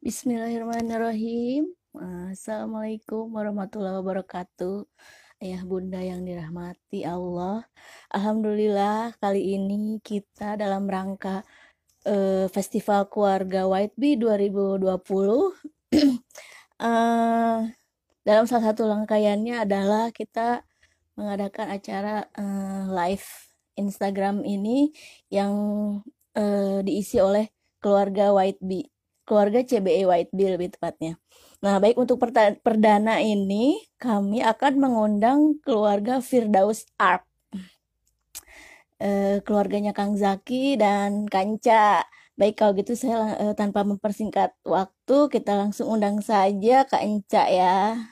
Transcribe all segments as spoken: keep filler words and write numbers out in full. Bismillahirrahmanirrahim. Assalamualaikum warahmatullahi wabarakatuh. Ayah bunda yang dirahmati Allah, alhamdulillah kali ini kita dalam rangka uh, Festival Keluarga WhiteBee dua ribu dua puluh uh, dalam salah satu rangkaiannya adalah kita mengadakan acara uh, live Instagram ini yang uh, diisi oleh keluarga WhiteBee, keluarga C B E WhiteBee lebih tepatnya. Nah, baik, untuk perdana ini kami akan mengundang keluarga Firdaus Ark, e, keluarganya Kang Zaki dan Kanca. Baik, kalau gitu saya e, tanpa mempersingkat waktu, kita langsung undang saja Kak Enca ya.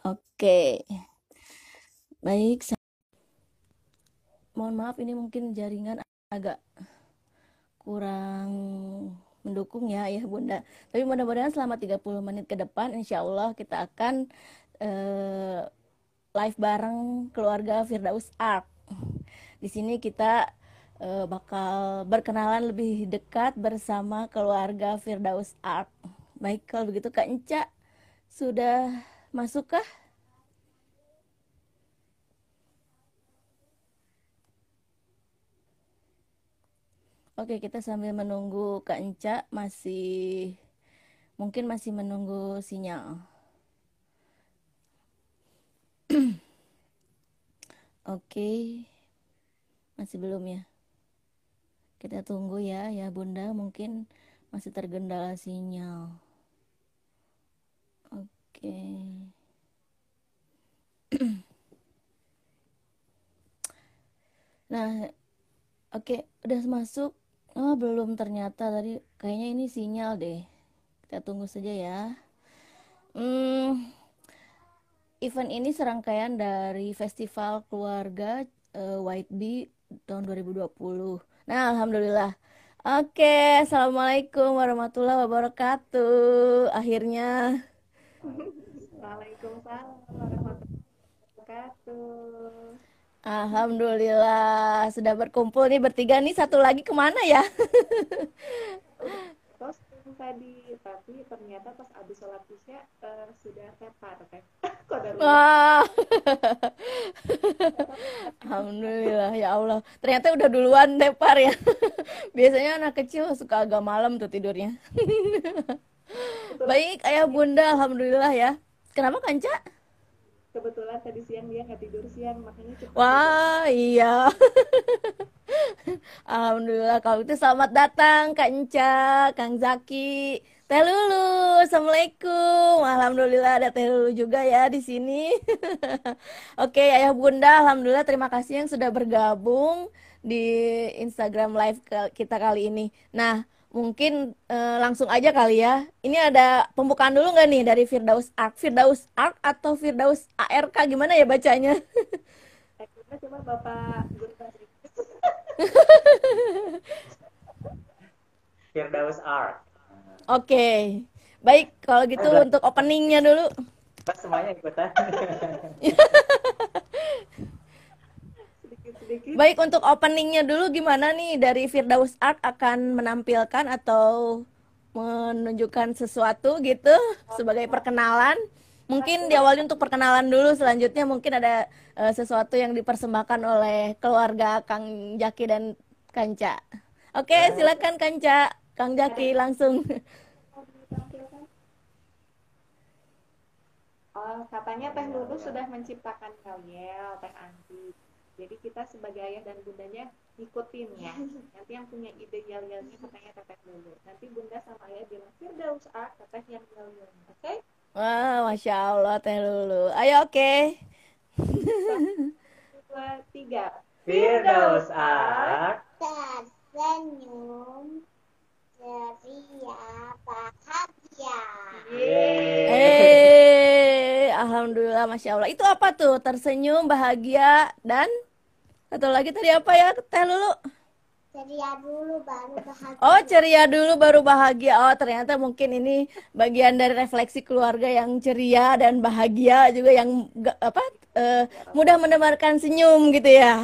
Oke, baik. Saya... Mohon maaf, ini mungkin jaringan agak kurang mendukung ya ayah bunda, tapi mudah-mudahan selama tiga puluh menit ke depan insya Allah kita akan uh, live bareng keluarga Firdaus Ark. Di sini kita uh, bakal berkenalan lebih dekat bersama keluarga Firdaus Ark. Baik, kalau begitu Kak Enca sudah masukkah? Oke, kita sambil menunggu Kak Enca, masih mungkin masih menunggu sinyal. Oke, masih belum ya? Kita tunggu ya, ya bunda, mungkin masih tergendala sinyal. Oke. Nah, oke, udah masuk. Oh, belum, ternyata tadi kayaknya ini sinyal deh. Kita tunggu saja ya. Hmm, event ini serangkaian dari Festival Keluarga uh, WhiteBee tahun dua ribu dua puluh. Nah, alhamdulillah. Oke, assalamualaikum warahmatullahi wabarakatuh. Akhirnya. Waalaikumsalam warahmatullahi wabarakatuh. Alhamdulillah sudah berkumpul nih bertiga nih, satu lagi kemana ya? Posting tadi, tapi ternyata pas abis sholat isya uh, sudah tepar teh. Wah, alhamdulillah ya Allah. Ternyata udah duluan tepar ya. Biasanya anak kecil suka agak malam tuh tidurnya. Baik ayah bunda, alhamdulillah ya. Kenapa Kanca? Kebetulan tadi siang dia nggak tidur siang, makanya cepat. Wah, tidur. Iya. Alhamdulillah kalau itu selamat datang Kak Enca, Kang Zaki, Teh Lulu. Assalamualaikum. Alhamdulillah ada Teh Lulu juga ya di sini. Oke, ayah bunda, alhamdulillah terima kasih yang sudah bergabung di Instagram live kita kali ini. Nah, mungkin eh, langsung aja kali ya. Ini ada pembukaan dulu nggak nih dari Firdaus Ark? Firdaus Ark atau Firdaus A R K? Gimana ya bacanya? Kita coba Bapak Guru Bahasa Inggris. Firdaus Ark. Oke. Okay. Baik, kalau gitu Aduh. Untuk openingnya dulu. Pas semuanya ikutan. Baik, untuk openingnya dulu gimana nih, dari Firdaus Ark akan menampilkan atau menunjukkan sesuatu gitu sebagai perkenalan. Mungkin diawali untuk perkenalan dulu, selanjutnya mungkin ada uh, sesuatu yang dipersembahkan oleh keluarga Kang Zaki dan Kanca. Oke, silakan Kanca, Kang Zaki langsung. Oh, katanya Teh Lulu sudah menciptakan yel-yel, Teh Anggi. Jadi kita sebagai ayah dan bundanya ngikutin ya. Nanti yang punya ide yel-yelnya katanya teteh dulu. Nanti bunda sama ayah bilang Firdaus Ark teteh yang yel-yel. Oke? Okay? Wah, masya Allah Teh Lulu. Ayo, oke. Okay. Dua, tiga. Firdaus Ark tersenyum ceria bahagia. Yeay. Alhamdulillah, masya Allah. Itu apa tuh? Tersenyum, bahagia, dan satu lagi tadi apa ya, Teh Lulu? Ceria dulu baru bahagia. Oh, ceria dulu baru bahagia. Oh, ternyata mungkin ini bagian dari refleksi keluarga yang ceria dan bahagia juga, yang apa eh, mudah menebarkan senyum gitu ya.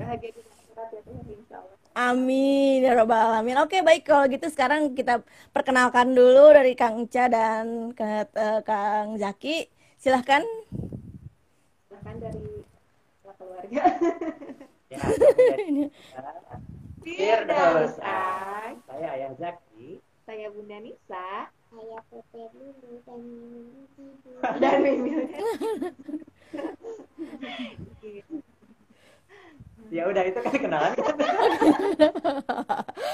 Bahagia di masyarakat, ya, insya Amin ya Rabbal Alamin. Oke, baik, kalau gitu sekarang kita perkenalkan dulu dari Kang Ica dan ke, uh, Kang Zaki. Silahkan. Silahkan dari keluarga. Ya, Firdaus Ark. Saya Ayah Zaki. Saya Bunda Nisa. Saya Putri dan Dan ya udah, itu kan kenalan.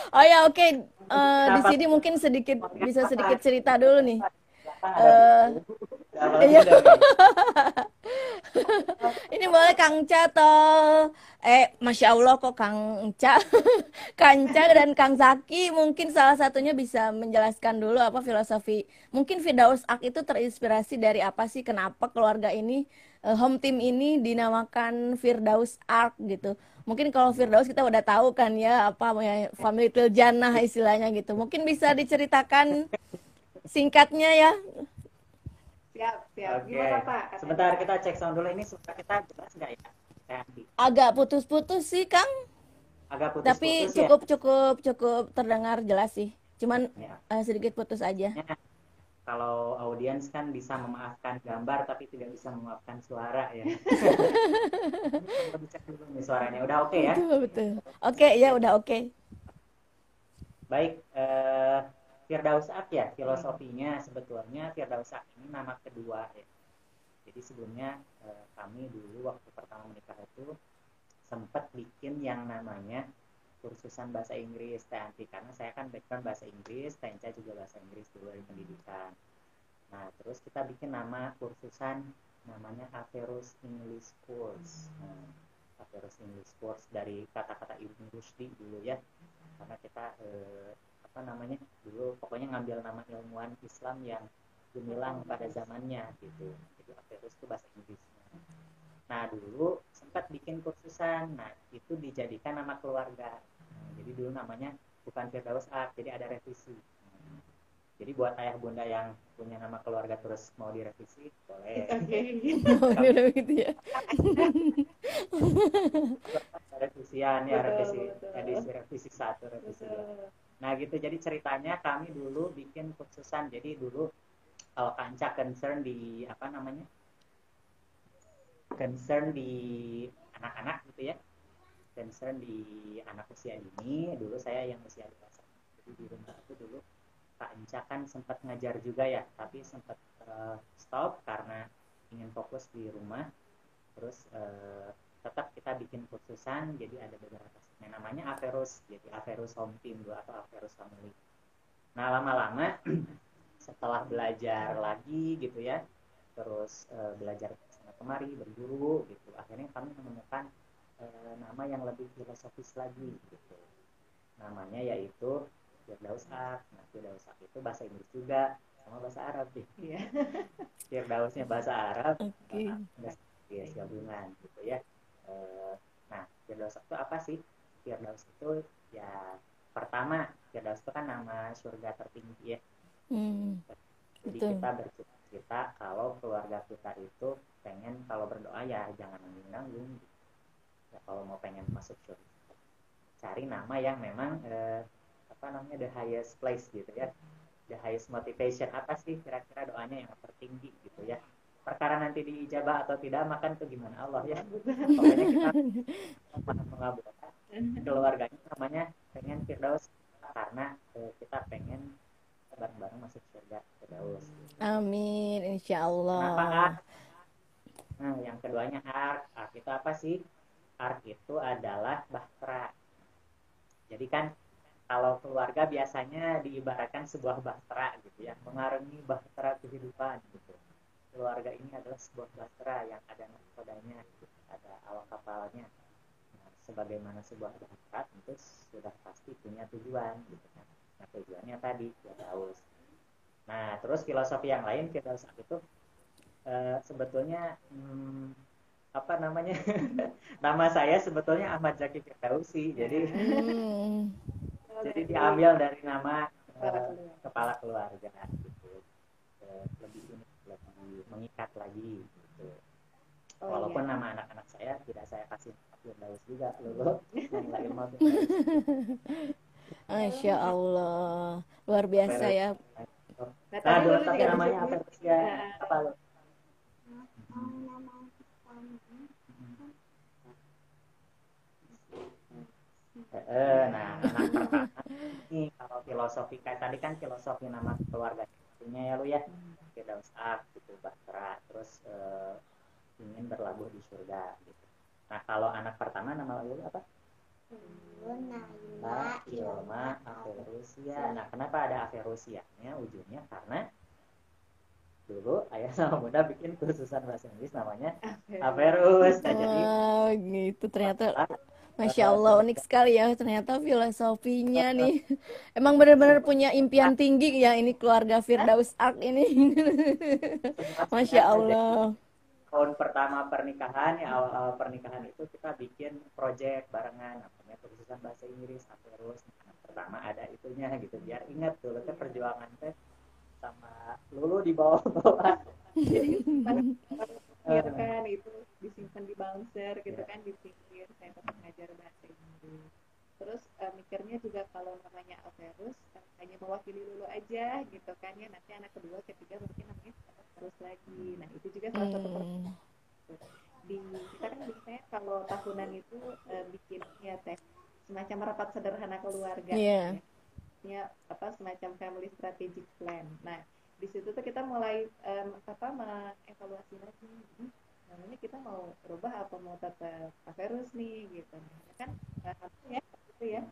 Oh ya, oke. Okay. Uh, di sini mungkin sedikit bisa sedikit cerita dulu nih. Uh, iya. Ini boleh Kang Ca atau eh Masya Allah kok Kang Ca, Kang Ca dan Kang Zaki mungkin salah satunya bisa menjelaskan dulu apa filosofi, mungkin Firdaus Ark itu terinspirasi dari apa sih, kenapa keluarga ini, Home Team ini dinamakan Firdaus Ark gitu. Mungkin kalau Firdaus kita udah tahu kan ya, apa family til jannah istilahnya gitu. Mungkin bisa diceritakan singkatnya ya. Siap, siap. Okay. Gimana Pak? Sebentar kita cek sound dulu, ini suara kita jelas nggak ya? Agak putus-putus sih Kang. Agak putus-putus. Tapi cukup ya? cukup cukup terdengar jelas sih. Cuman ya. uh, sedikit putus aja. Ya. Kalau audiens kan bisa memaafkan gambar tapi tidak bisa memaafkan suara ya. Kita cek dulu nih suaranya. Udah oke okay, ya? Betul, betul. Oke, okay, ya udah oke. Okay. Baik. Uh... Firdaus Ark ya, filosofinya sebetulnya Firdaus Ark ini nama kedua ya. Jadi sebelumnya eh, kami dulu waktu pertama menikah itu sempat bikin yang namanya kursusan bahasa Inggris T A N T I, karena saya kan background bahasa Inggris, T A N C A juga bahasa Inggris dulu dari pendidikan. Nah terus kita bikin nama kursusan namanya Averroes English Course. Nah, Averroes English Course dari kata-kata Ibnu Rushdi dulu ya, karena kita eh, apa namanya dulu pokoknya ngambil nama ilmuwan Islam yang gemilang pada zamannya gitu. Jadi Aferus itu bahasa Inggrisnya. Nah dulu sempat bikin kursusan, nah itu dijadikan nama keluarga. Nah, jadi dulu namanya bukan Firdaus Ark, jadi ada revisi. Nah, jadi buat ayah bunda yang punya nama keluarga terus mau direvisi boleh. Boleh gitu ya. Revisian ya, revisi edisi revisi satu, revisi dua. Nah gitu, jadi ceritanya kami dulu bikin kursusan. Jadi dulu kalau Kang Ca concern di apa namanya concern di anak-anak gitu ya, concern di anak usia ini, dulu saya yang usia dewasa. Jadi di rumah itu dulu Kang Ca kan sempat ngajar juga ya, tapi sempat uh, stop karena ingin fokus di rumah. Terus uh, tetap kita bikin kursusan, jadi ada beberapa segmen namanya Aferus, jadi Aferus Home Team dulu atau Aferus Family. Nah lama-lama setelah belajar lagi gitu ya, terus e, belajar kesana kemari berguru gitu, akhirnya kami menemukan e, nama yang lebih filosofis lagi gitu, namanya yaitu Firdaus Ark. Nah Firdaus Ark itu bahasa Inggris juga sama bahasa Arab sih. Yeah. Firdausnya bahasa Arab, okay. Bahasa Inggris gabungan gitu ya. Nah, Firdaus itu apa sih? Firdaus itu ya pertama, Firdaus itu kan nama surga tertinggi ya. Hmm, Jadi betul. Kita bercita-cita kalau keluarga kita itu pengen kalau berdoa ya jangan nanggung-nanggung. Ya, kalau mau pengen masuk surga, cari nama yang memang eh, apa namanya the highest place gitu ya, the highest motivation. Apa sih kira-kira doanya yang tertinggi gitu ya? Perkara nanti diijabah atau tidak makan itu gimana Allah ya. Pokoknya kita mengabulkan keluarganya namanya pengen Firdaus karena eh, kita pengen bareng-bareng masuk surga Firdaus. Amin, insya Allah. Kenapa Ark? Nah, yang keduanya Ark. Ark itu apa sih? Ark itu adalah bahtera. Jadi kan kalau keluarga biasanya diibaratkan sebuah bahtera gitu ya, mengarungi bahtera kehidupan gitu. Keluarga ini adalah sebuah bahtera yang ada nahkodanya, ada awak kapalnya. Nah, sebagaimana sebuah bahtera itu sudah pasti punya tujuan gitu kan. Nah, tujuannya tadi Firdaus. Nah, terus filosofi yang lain Firdaus itu e, sebetulnya hmm, apa namanya? Nama saya sebetulnya Ahmad Zaki Firdausi. Jadi jadi diambil dari nama e, kepala keluarga gitu. E, lebih ini mengikat lagi gitu. Oh, walaupun iya. Nama anak-anak saya tidak saya kasih Firdaus juga loh. Nilai ilmu Ahmad. Masya Allah, luar biasa ya. Nah, dulu pakai namanya Aferusia apa lo? Nah, anak pertama ini kalau filosofi kayak tadi kan filosofi nama keluarga punya ya lu ya, Firdaus Ark gitu, bahtera, terus uh, ingin berlabuh di surga gitu. Nah kalau anak pertama nama lu apa? Naila, Ilma, Aferusia. Nah kenapa ada Aferusianya ujungnya? Karena dulu ayah sama bunda bikin kursusan bahasa Inggris namanya Averroes. Nah, jadi oh, gitu ternyata. Masya Allah, unik sekali ya ternyata filosofinya nih. Emang benar-benar punya impian tinggi ya ini keluarga Firdaus Ark ini. Masya Allah. Tahun pertama pernikahan ya, awal-awal pernikahan itu kita bikin proyek barengan namanya kursusan bahasa Inggris Averroes. Nah, pertama ada itunya gitu biar ingat dulu kan perjuangan teh sama Lulu di bawah-bawah. Jadi kan itu disimpan di bouncer gitu yeah. Kan dipikir saya tetap ngajar bahasa Inggris terus uh, mikirnya juga kalau namanya Averroes hanya mewakili Lulu aja gitu kan ya, nanti anak kedua ketiga mungkin namanya terus lagi. Nah itu juga salah satu hmm. di kita kan biasanya kalau tahunan itu uh, bikin ya teh semacam rapat sederhana keluarga yeah. Ya apa semacam family strategic plan. Nah di situ tuh kita mulai um, apa mengevaluasi lagi ini kita mau berubah apa mau tetap Aferus nih gitu kan ya itu ya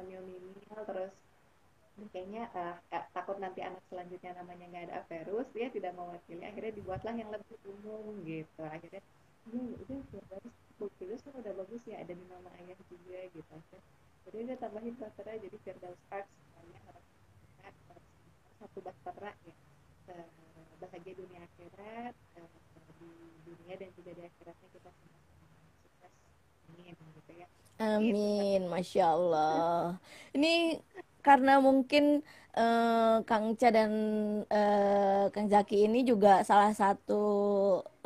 minimal terus kayaknya uh, takut nanti anak selanjutnya namanya nggak ada Aferus dia tidak mewakili akhirnya dibuatlah yang lebih umum gitu akhirnya ini udah bagus Firdaus kan udah bagus ya ada di nama ayah juga gitu jadi udah tambahin bahtera jadi Firdaus Ark namanya satu bahtera ya bahagia dunia akhirat dunia dan juga di akhiratnya kita sukses. Amin gitu ya. Amin, masya Allah. Ini karena mungkin uh, Kang Ca dan uh, Kang Zaki ini juga salah satu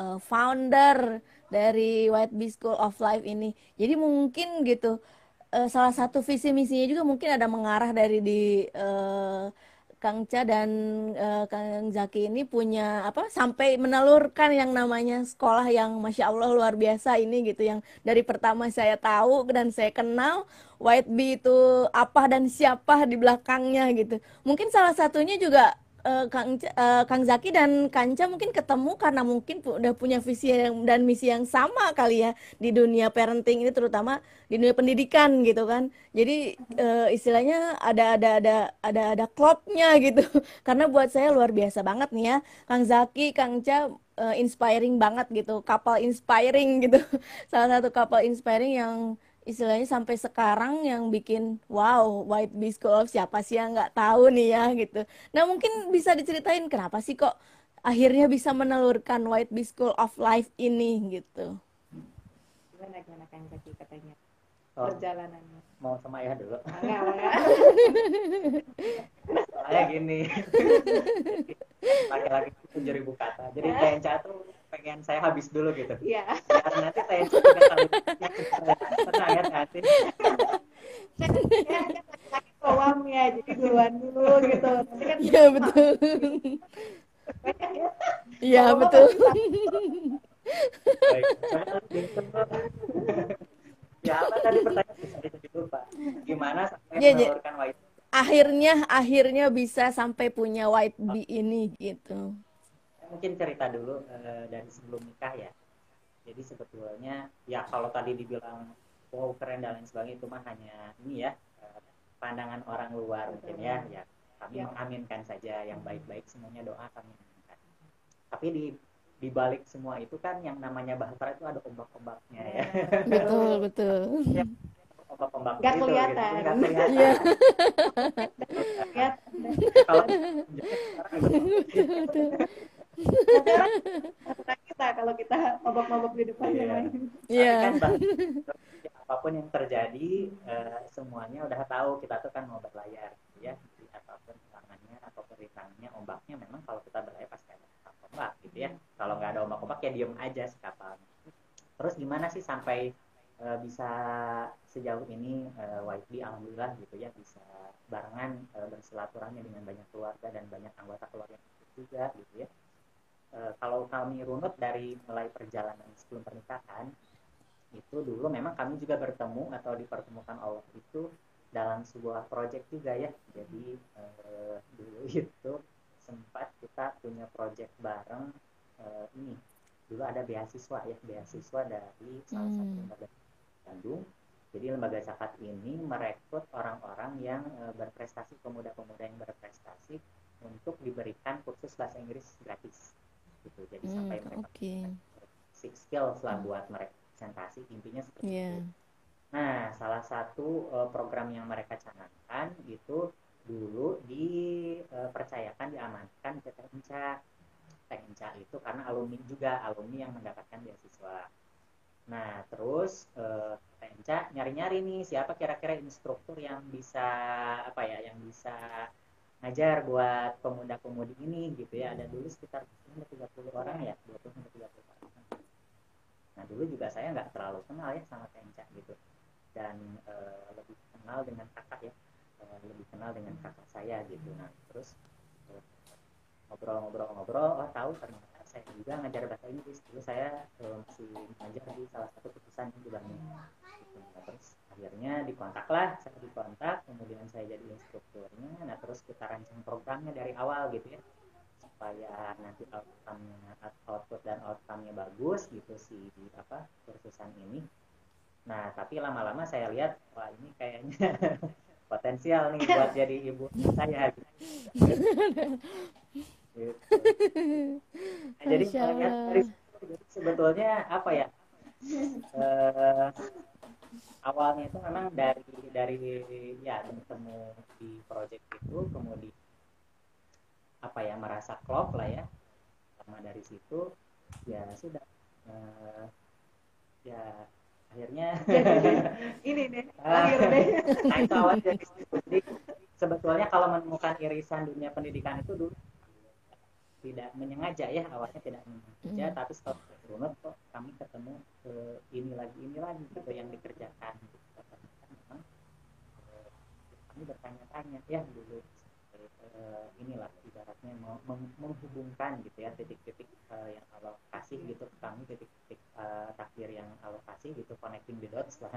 uh, founder dari WhiteBee School of Life ini. Jadi mungkin gitu uh, salah satu visi misinya juga mungkin ada mengarah dari di uh, Kang Ca dan uh, Kang Zaki ini punya apa sampai menelurkan yang namanya sekolah yang masya Allah luar biasa ini gitu yang dari pertama saya tahu dan saya kenal WhiteBee itu apa dan siapa di belakangnya gitu mungkin salah satunya juga uh, Kang Ca, uh, Kang Zaki dan Kang Ca mungkin ketemu karena mungkin pu udah punya visi yang, dan misi yang sama kali ya di dunia parenting ini terutama di dunia pendidikan gitu kan jadi uh, istilahnya ada ada ada ada ada klopnya gitu karena buat saya luar biasa banget nih ya Kang Zaki Kang Ca uh, inspiring banget gitu kapal inspiring gitu salah satu kapal inspiring yang istilahnya sampai sekarang yang bikin wow WhiteBee School of siapa sih yang nggak tahu nih ya gitu. Nah mungkin bisa diceritain kenapa sih kok akhirnya bisa menelurkan WhiteBee School of Life ini gitu. Gimana gimana Kang Zaki katanya oh, perjalanannya. Mau sama ayah dulu. Enggak enggak. Soalnya gini. Laki-laki tujuh ribu kata. Jadi T N C A tuh pengen saya habis dulu gitu. Iya. Yeah. Nanti saya juga kalau tenang ya nanti. Saya lagi kowam ya, jadi duluan dulu gitu. Iya betul. Iya betul. Baik. Ya apa tadi pertanyaan saya jadi lupa. Gimana sampai yeah, menelurkan WhiteBee? Akhirnya akhirnya bisa sampai punya WhiteBee ini gitu. Mungkin cerita dulu e, dari sebelum nikah ya. Jadi sebetulnya ya kalau tadi dibilang wow keren dan lain sebagainya itu mah hanya ini ya e, pandangan orang luar mungkin ya. Ya kami ya. Mengaminkan saja yang baik-baik semuanya doa kami aminkan. Tapi di di balik semua itu kan yang namanya bahtera itu ada ombak-ombaknya ya. Betul betul. Ya, ombak-ombaknya gak itu. Kelihatan. Gitu, gak kelihatan. Iya. Kalau sekarang kita kalau kita mabok-mabok di depan yeah. Yang lain. Yeah. Kan bah, apapun yang terjadi uh, semuanya udah tahu kita tuh kan mau berlayar ya di apapun tangannya atau perintangnya ombaknya memang kalau kita berlayar pasti ada ombak gitu ya kalau nggak ada ombak-ombak ya diem aja si kapal. Terus gimana sih sampai uh, bisa sejauh ini uh, WhiteBee alhamdulillah gitu ya, bisa barengan uh, bersilaturahmi dengan banyak keluarga dan banyak anggota keluarga juga gitu ya. Uh, kalau kami runut dari mulai perjalanan sebelum pernikahan, itu dulu memang kami juga bertemu atau dipertemukan Allah itu dalam sebuah proyek juga ya. Jadi eh, dulu itu sempat kita punya proyek bareng eh, ini. Dulu ada beasiswa ya, beasiswa dari salah satu lembaga Bandung. Jadi lembaga zakat ini merekrut orang-orang yang eh, berprestasi, pemuda-pemuda yang berprestasi untuk diberikan kursus bahasa Inggris gratis. Gitu. Jadi hmm, sampai mereka okay. six skills lah hmm. buat mereka. Presentasi, intinya seperti yeah. itu. Nah, salah satu uh, program yang mereka canangkan itu dulu dipercayakan, uh, diamankan ke T N C A. T N C A itu karena alumni juga, alumni yang mendapatkan beasiswa. Nah, terus uh, T N C A nyari-nyari nih siapa kira-kira instruktur yang bisa apa ya, yang bisa ngajar buat pemuda-pemudi ini gitu ya. Ada dulu sekitar dua puluh tiga puluh orang ya, dua puluh sampai tiga puluh orang. Nah dulu juga saya nggak terlalu kenal ya sama Tenca gitu, dan e, lebih kenal dengan kakak ya, e, lebih kenal dengan kakak saya gitu. Nah terus ngobrol-ngobrol-ngobrol, oh tahu ternyata saya juga ngajar bahasa Inggris. Dulu saya e, masih ngajar di salah satu perusahaan di Bandung. Gitu. Nah, terus akhirnya dikontak lah, saya dikontak, kemudian saya jadi instrukturnya. Nah terus kita rancang programnya dari awal gitu ya, supaya nanti outcome-nya, output dan outcome-nya bagus gitu si apa kursusan ini. Nah tapi lama-lama saya lihat wah ini kayaknya potensial nih buat jadi ibu saya. Gitu. Nah, jadi saya lihat dari sebetulnya apa ya uh, awalnya itu memang dari dari ya bertemu di project itu, kemudian apa ya merasa klop lah ya, sama dari situ ya sudah uh, ya akhirnya ini deh lahir deh awal dari jadi sebetulnya kalau menemukan irisan dunia pendidikan itu dulu tidak menyengaja ya, awalnya tidak menyengaja mm. tapi setelah berunut kok kami ketemu uh, ini lagi ini lagi gitu yang dikerjakan gitu. Memang, uh, kami bertanya-tanya ya dulu Uh, inilah ibaratnya mau menghubungkan gitu ya titik-titik uh, yang Allah kasih gitu ke kami, titik-titik uh, takdir yang Allah kasih gitu, connecting the dots lah.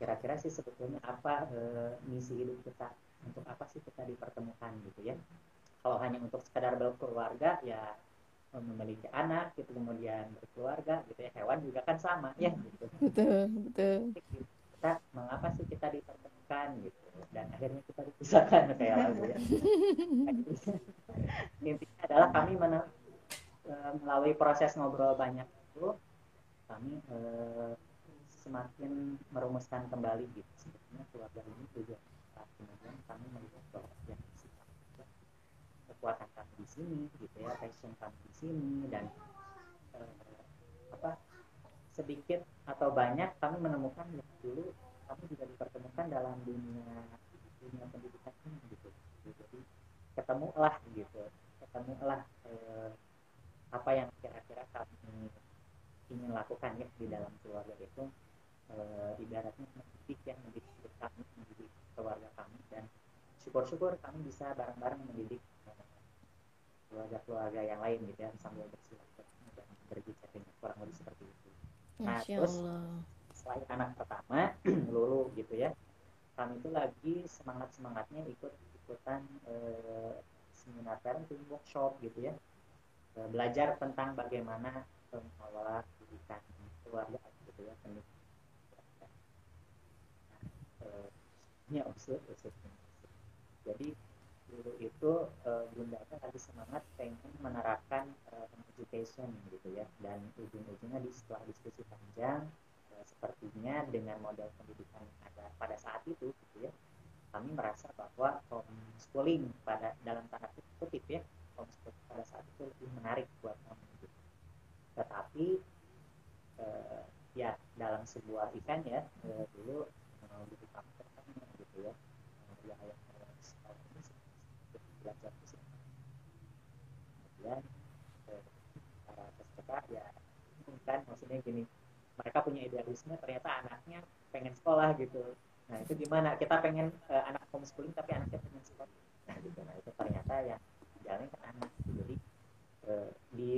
Kira-kira sih sebetulnya apa uh, misi hidup kita, untuk apa sih kita dipertemukan gitu ya. Kalau hanya untuk sekadar berkeluarga ya memiliki anak gitu, kemudian berkeluarga gitu ya, hewan juga kan sama ya gitu. Betul, betul. Kita mengapa sih kita dipertemukan gitu, dan akhirnya kita dipisahkan kayak lagu ya. Intinya adalah kami men- melalui proses ngobrol banyak itu kami eh, semakin merumuskan kembali gitu sebetulnya keluarga ini juga. Kemudian kami melihat bahwa yang kekuatan kami di sini gitu ya, passion kami di sini, dan eh, apa sedikit atau banyak kami menemukan ya, dulu kami juga dipertemukan dalam dunia dunia pendidikan gitu. Jadi ketemulah gitu, ketemulah eh, apa yang kira-kira kami ingin lakukan ya di dalam keluarga itu, eh, ibaratnya mendidik yang mendidik kami, mendidik keluarga kami, dan syukur-syukur kami bisa bareng-bareng mendidik eh, keluarga-keluarga yang lain gitu ya, sambil bersilaturahmi dan berbicara, kurang lebih seperti itu. Nah terus selain anak pertama Lulu gitu ya, kami itu lagi semangat semangatnya ikut ikutan eh, seminar parenting workshop gitu ya, e, belajar tentang bagaimana mengelola pendidikan keluarga gitu ya, pendidikan keluarga. Nah, e, ini usul usul jadi Lulu itu e, bundanya lagi semangat pengen menerapkan e, education gitu ya, dan ujung-ujungnya di setelah diskusi panjang sepertinya dengan model pendidikan yang ada pada saat itu gitu ya, kami merasa bahwa homeschooling pada dalam tanda kutip ya, homeschooling pada saat itu lebih menarik buat kami gitu. Tetapi eh, ya dalam sebuah event ya eh, dulu eh, di kami tertanya gitu ya, ya yang sekolah ini belajar di sini, kemudian para peserta ya bukan maksudnya gini, mereka punya idealisme, ternyata anaknya pengen sekolah gitu. Nah itu gimana? Kita pengen uh, anak homeschooling tapi anaknya pengen sekolah. Nah, gitu. Nah itu ternyata yang dijalani ke anak. Jadi uh, di,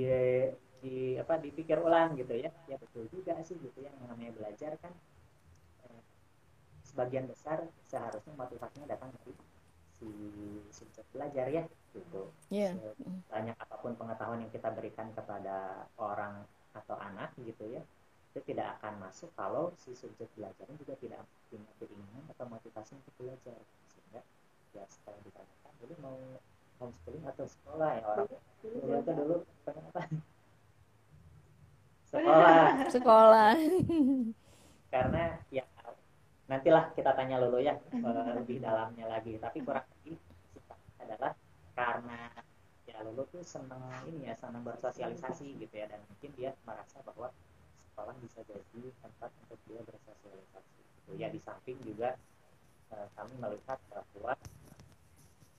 di apa dipikir ulang gitu ya. Ya betul juga sih gitu ya, yang namanya belajar kan uh, sebagian besar seharusnya motivasinya datang dari si subjek belajar ya gitu. Yeah. Uh, banyak apapun pengetahuan yang kita berikan kepada orang atau anak gitu ya, itu tidak akan masuk kalau si subjek belajarnya juga tidak punya keinginan atau motivasi untuk belajar, sehingga ya setelah ditanyakan dulu mau homeschooling atau sekolah ya orang dulu itu dulu pengen apa? Sekolah. Sekolah. Karena ya nantilah kita tanya dulu ya lebih dalamnya lagi, tapi kurang lebih adalah karena ya Lulu tuh seneng ini ya, seneng bersosialisasi gitu ya, dan mungkin dia merasa bahwa sekolah bisa jadi tempat untuk dia bersosialisasi gitu. Ya di samping juga eh, kami melihat bahwa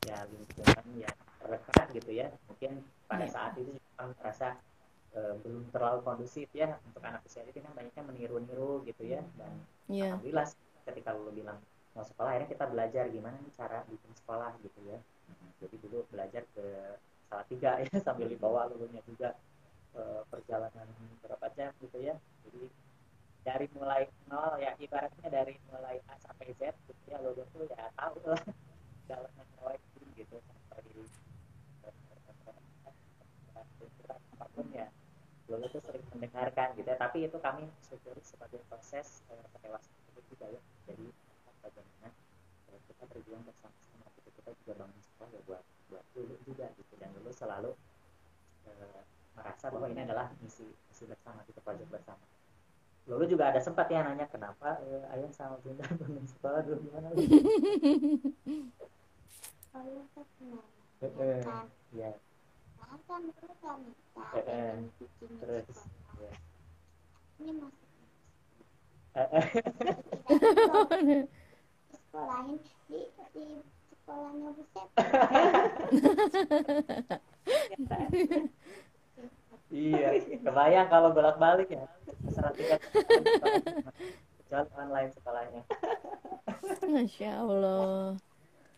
ya lingkungan yang terdekat gitu ya mungkin pada saat itu kami merasa eh, belum terlalu kondusif ya untuk anak usia ini, kan banyaknya meniru-niru gitu ya, dan yeah. alhamdulillah ketika Lulu bilang mau sekolah akhirnya kita belajar gimana nih cara bikin sekolah gitu ya. Jadi dulu belajar ke salah tiga ya sambil dibawa Lulunya juga perjalanan berapa jam gitu ya. Jadi dari mulai nol ya ibaratnya dari mulai A sampai Z gitu ya, Lulu tuh ya tahu lah dalam menjawab gitu seperti apapun ya Lulu tuh sering mendengarkan gitu ya. Tapi itu kami syukuri sebagai proses pendewasaan itu juga ya. Jadi bagaimana kita berjuang bersama-sama gitu, kita juga bangun sekolah ya buat buat Lulu juga gitu, dan Lulu selalu eh, merasa bahwa ini adalah misi misi bersama kita, proyek bersama. Lalu juga ada sempat ya nanya kenapa eh, Ayang sama Bunda belum sekolah dulu gimana? Ayang kan kan, ya. Kan dulu kan kita terus. Ini masih sekolahin di di sekolahnya Buset. Iya, kebayang kalau bolak-balik ya. Serat tiket jual online sekolahnya. Masya Allah.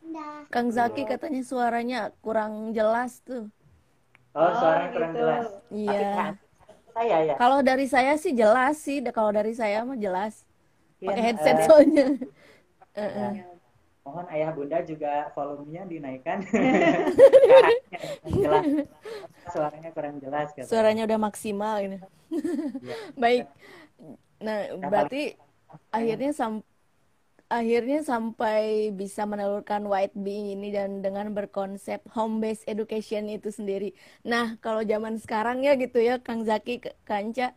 Nah. Kang Zaki katanya suaranya kurang jelas tuh. Oh, suaranya oh, kurang gitu. Jelas. Iya. Kan, saya ya. Kalau dari saya sih jelas sih, kalau dari saya mah jelas. Ya, pakai headset uh, soalnya. Uh, uh. Mohon ayah bunda juga volumenya dinaikkan. Jelas. Suaranya kurang jelas. Katanya. Suaranya udah maksimal ini. Ya. Baik. Nah, berarti akhirnya sam akhirnya sampai bisa menelurkan WhiteBee ini dan dengan berkonsep home based education itu sendiri. Nah, kalau zaman sekarang ya gitu ya, Kang Zaki, Kanca,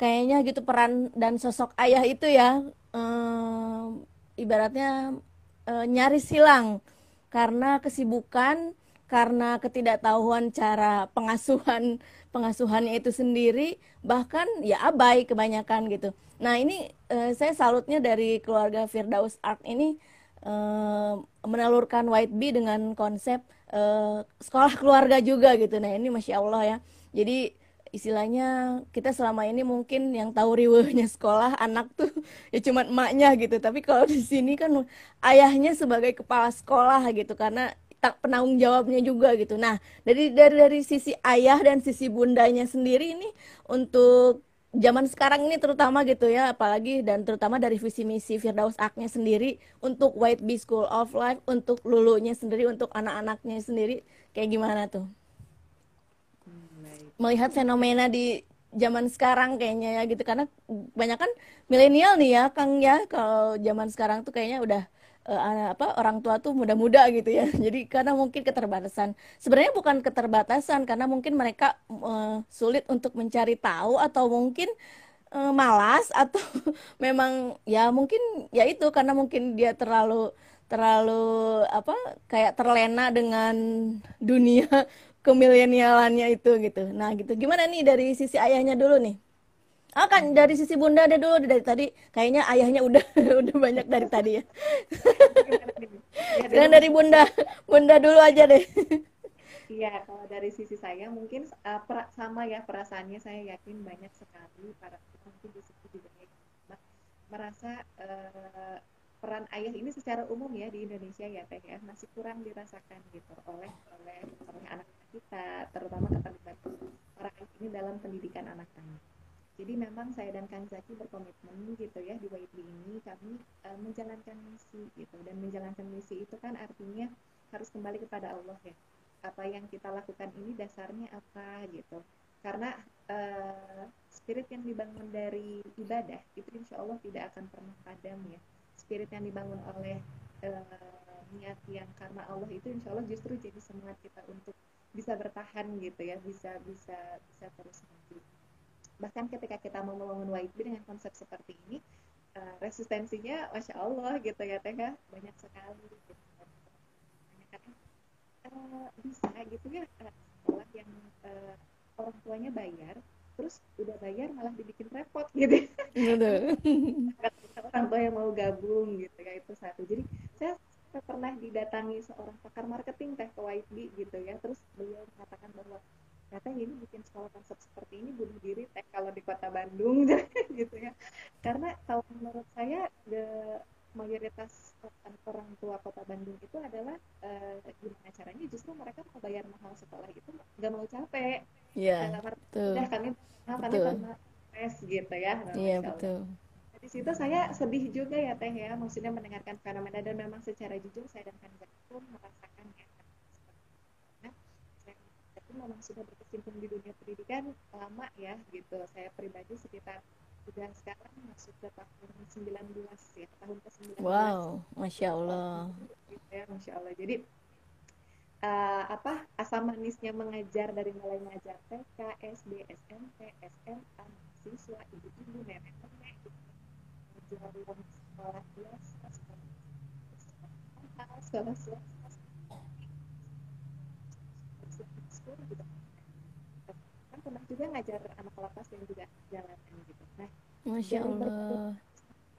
kayaknya gitu peran dan sosok ayah itu ya, um, ibaratnya nyaris hilang karena kesibukan, karena ketidaktahuan cara pengasuhan pengasuhannya itu sendiri, bahkan ya abai kebanyakan gitu. Nah ini eh, saya salutnya dari keluarga Firdaus Ark ini eh, menelurkan WhiteBee dengan konsep eh, sekolah keluarga juga gitu. Nah ini Masya Allah ya. Jadi istilahnya kita selama ini mungkin yang tahu riweuhnya sekolah anak tuh ya cuman emaknya gitu, tapi kalau di sini kan ayahnya sebagai kepala sekolah gitu karena tak penanggung jawabnya juga gitu. Nah dari dari dari sisi ayah dan sisi bundanya sendiri ini untuk zaman sekarang ini terutama gitu ya, apalagi dan terutama dari visi misi Firdaus Ark-nya sendiri untuk WhiteBee School of Life, untuk Lulunya sendiri, untuk anak-anaknya sendiri kayak gimana tuh? Melihat fenomena di zaman sekarang kayaknya ya gitu, karena kebanyakan milenial nih ya Kang ya, kalau zaman sekarang tuh kayaknya udah uh, apa orang tua tuh muda-muda gitu ya. Jadi karena mungkin keterbatasan, sebenarnya bukan keterbatasan karena mungkin mereka uh, sulit untuk mencari tahu atau mungkin uh, malas atau memang ya mungkin ya itu karena mungkin dia terlalu terlalu apa kayak terlena dengan dunia kemilenialannya itu gitu. Nah gitu, gimana nih dari sisi ayahnya dulu nih? Ah kan dari sisi bunda ada dulu dari tadi. Kayaknya ayahnya udah udah banyak dari tadi ya. Dan dari bunda, bunda dulu aja deh. Iya, kalau dari sisi saya mungkin uh, per, sama ya perasaannya. Saya yakin banyak sekali para kita mungkin di situ juga ya. Nah, merasa eh, peran ayah ini secara umum ya di Indonesia ya Teh ya masih kurang dirasakan gitu oleh oleh oleh anak kita, terutama keterlibatan para ayah ini dalam pendidikan anak-anak. Jadi memang saya dan Kang Zaki berkomitmen gitu ya di WhiteBee ini kami uh, menjalankan misi gitu, dan menjalankan misi itu kan artinya harus kembali kepada Allah ya. Apa yang kita lakukan ini dasarnya apa gitu. Karena uh, spirit yang dibangun dari ibadah itu insya Allah tidak akan pernah padam ya. Spirit yang dibangun oleh uh, niat yang karena Allah itu insya Allah justru jadi semangat kita untuk bisa bertahan gitu ya, bisa bisa bisa terus maju. Bahkan ketika kita mau membangun WhiteBee dengan konsep seperti ini, uh, resistensinya Masya Allah gitu ya Teh, banyak sekali gitu. Banyak kata, uh, bisa gitu ya, uh, sekolah yang uh, orang tuanya bayar, terus udah bayar malah dibikin repot gitu. Orang tua yang mau gabung gitu ya, itu satu. Jadi saya, saya pernah didatangi seorang pakar marketing Teh ke WhiteBee gitu ya, terus beliau mengatakan bahwa ternyata ini bikin sekolah konsep seperti ini bunuh diri Teh kalau di kota Bandung gitu ya. Karena kalau menurut saya the, mayoritas orang tua kota Bandung itu adalah uh, gimana caranya justru mereka mau bayar mahal sekolah itu nggak mau capek. Iya. Yeah, betul. Nah, kami nah, kami pernah tes gitu ya. Iya yeah, betul. Di situ saya sedih juga ya Teh ya, maksudnya mendengarkan fenomena, dan memang secara jujur saya dan Kanza pun merasakan ya. Memang sudah berkecimpung di dunia pendidikan lama ya gitu. Saya pribadi sekitar sudah sekarang masuk ke tahun sembilan belas ya, tahun ke sembilan belas. Wow, Masya Allah. Ya, Masya Allah. Jadi uh, apa asam manisnya mengajar dari mulai mengajar T K, S D, S M P, S M A, siswa, ibu-ibu, nenek-nenek, mengajar ruang sekolah biasa, sekolah sekolah sekolah sekolah gitu. Kan pernah juga ngajar anak lapas dan juga jalanan gitu. Nah, Masya Allah,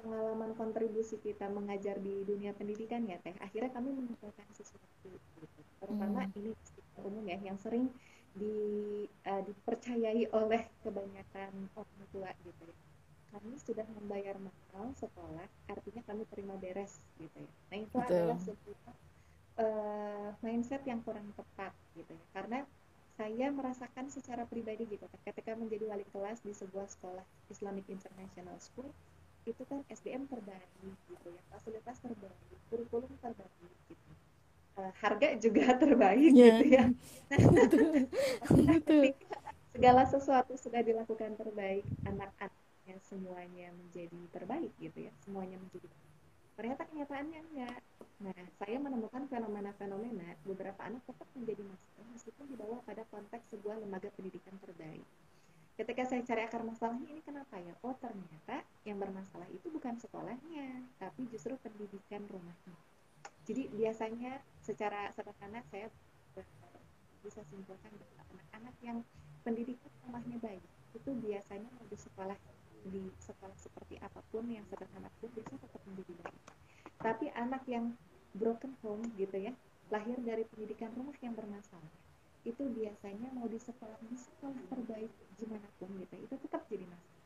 pengalaman kontribusi kita mengajar di dunia pendidikan ya Teh, akhirnya kami menemukan sesuatu gitu. Terutama hmm. ini umum ya, yang sering di, uh, dipercayai oleh kebanyakan orang tua gitu ya. Kami sudah membayar mahal sekolah, artinya kami terima beres gitu ya. Nah itu Betul. adalah sebuah Uh, mindset yang kurang tepat gitu ya. Karena saya merasakan secara pribadi gitu, ketika menjadi wali kelas di sebuah sekolah Islamic International School, itu kan S D M terbaik gitu ya, fasilitas terbaik, kurikulum terbaik gitu, uh, harga juga terbaik yeah. gitu ya. Nah, ketika segala sesuatu sudah dilakukan terbaik, anak-anaknya semuanya menjadi terbaik gitu ya, semuanya menjadi terbaik. Ternyata kenyataannya enggak. Nah, saya menemukan fenomena-fenomena beberapa anak tetap menjadi masalah meskipun dibawa pada konteks sebuah lembaga pendidikan terbaik. Ketika saya cari akar masalahnya, ini kenapa ya? Oh, ternyata yang bermasalah itu bukan sekolahnya, tapi justru pendidikan rumahnya. Jadi biasanya secara sederhana saya bisa simpulkan bahwa anak-anak yang pendidikan rumahnya baik itu biasanya mau di sekolah di sekolah seperti apapun yang sederhana pun biasanya tetap menjadi baik. Tapi anak yang broken home gitu ya, lahir dari pendidikan rumah yang bermasalah, itu biasanya mau di sekolah di sekolah terbaik gimana pun gitu, itu tetap jadi masalah.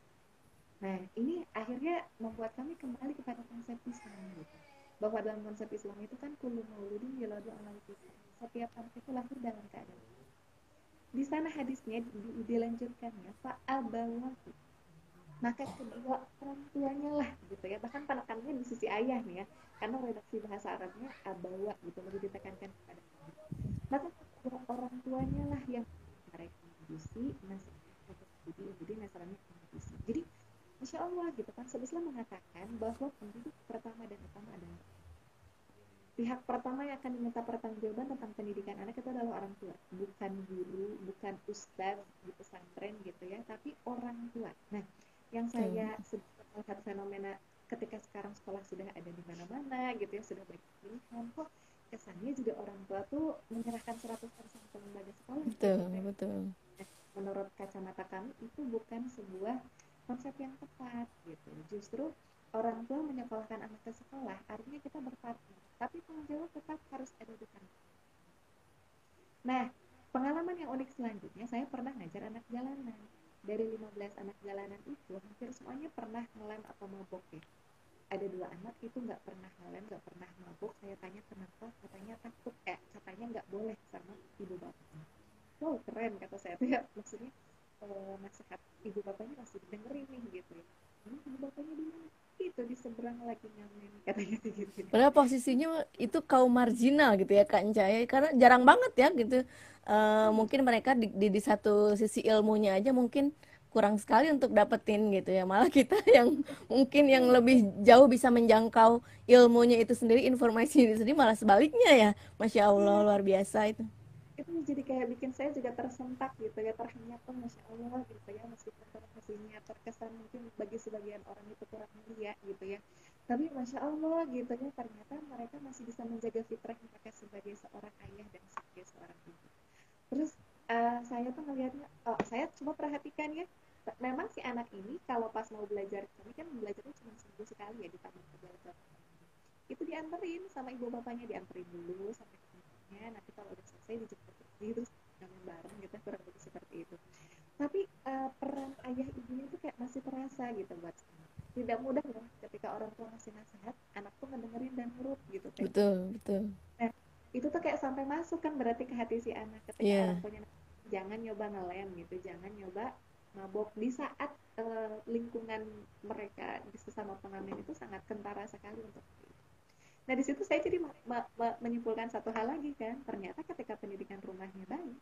Nah ini akhirnya membuat kami kembali kepada konsep Islam gitu, bahwa dalam konsep Islam itu kan kullu mauludin yuladu alal fitri, setiap anak itu lahir dalam keadaan. Di sana hadisnya di, dilanjutkan ya, fa abawahu, maka kedua orang tuanya lah gitu ya, bahkan penekanannya di sisi ayah nih ya, karena redaksi bahasa Arabnya abawa gitu lebih ditekankan kepada ayah. Maka kedua orang tuanya lah yang merekomendasi nasihatnya. Jadi Masya Allah gitu kan, sebisa mengatakan bahwa pendidik pertama dan utama adalah pihak pertama yang akan diminta pertanggungjawaban tentang pendidikan anak itu adalah orang tua, bukan guru, bukan ustaz di pesantren gitu ya, tapi orang tua. Nah yang saya sebut melihat fenomena ketika sekarang sekolah sudah ada di mana-mana gitu ya, sudah banyak pilihan, kok kesannya juga orang tua tuh menyerahkan seratus persen ke lembaga sekolah. Betul, gitu, betul. Nah, menurut kacamata kami itu bukan sebuah konsep yang tepat gitu. Justru orang tua menyekolahkan anak ke sekolah, artinya kita berpartner, tapi tanggung jawab tetap harus ada di sana. Nah, pengalaman yang unik selanjutnya, saya pernah ngajar anak jalanan. dari lima belas anak jalanan itu hampir semuanya pernah ngelem atau mabok ya. Ada dua anak itu nggak pernah ngelem, nggak pernah mabok. Saya tanya kenapa, katanya takut, eh katanya nggak boleh sama ibu bapaknya. Wow keren kata saya tuh ya, maksudnya eh, nasihat ibu bapaknya masih dengerin nih gitu ya. Ini ibu bapaknya di mana? Itu di seberang lagi ngamen katanya gitu. Padahal posisinya itu kaum marginal gitu ya Kak Encaya, karena jarang banget ya gitu. Uh, mungkin mereka di, di, di satu sisi ilmunya aja mungkin kurang sekali untuk dapetin gitu ya, malah kita yang mungkin yang lebih jauh bisa menjangkau ilmunya itu sendiri, informasi itu sendiri, malah sebaliknya ya. Masya Allah, luar biasa itu. Itu jadi kayak bikin saya juga tersentak gitu ya, terhanyut tuh Masya Allah gitu ya, meskipun informasinya terkesan mungkin bagi sebagian orang itu kurang mulia gitu ya, tapi Masya Allah gitu ya, ternyata mereka masih bisa menjaga fitrah mereka sebagai seorang ayah dan sebagai seorang ibu. Terus uh, saya tuh ngeliatnya, oh, saya cuma perhatikan ya, memang si anak ini kalau pas mau belajar, kami kan belajarnya cuma seminggu sekali ya di taman belajar. Itu dianterin sama ibu bapaknya, dianterin dulu sampai ke tempatnya, nanti kalau udah selesai dijemput lagi, terus ngamen bareng gitu, kurang lebih seperti itu. Tapi uh, peran ayah ibunya tuh kayak masih terasa gitu buat saya. Tidak mudah loh ketika orang tua ngasih nasihat, anak tuh ngedengerin dan nurut gitu. Kayak. Betul, betul. Nah, itu tuh kayak sampai masuk kan berarti ke hati si anak ketika yeah. orang punya jangan nyoba ngelem gitu, jangan nyoba mabok di saat uh, lingkungan mereka di sesama pengamen itu sangat kentara sekali untuk itu. Nah di situ saya jadi ma- ma- ma- menyimpulkan satu hal lagi kan, ternyata ketika pendidikan rumahnya baik,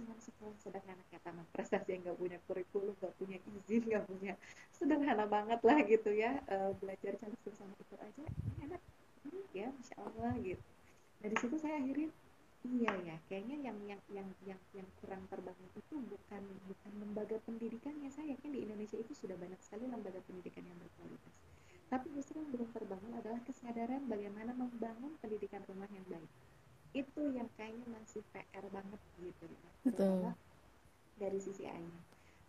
cuman sekolah sederhana kata prestasi yang nggak punya kurikulum, nggak punya izin, nggak punya, sederhana banget lah gitu ya, uh, belajar cari bersama itu aja enak ya, Masya Allah gitu. Dari situ saya akhirnya iya ya, kayaknya yang yang yang yang yang kurang terbangun itu bukan bukan lembaga pendidikannya. Saya yakin di Indonesia itu sudah banyak sekali lembaga pendidikan yang berkualitas, tapi justru yang belum terbangun adalah kesadaran bagaimana membangun pendidikan rumah yang baik. Itu yang kayaknya masih P R banget gitu ya, terutama dari sisi ayah.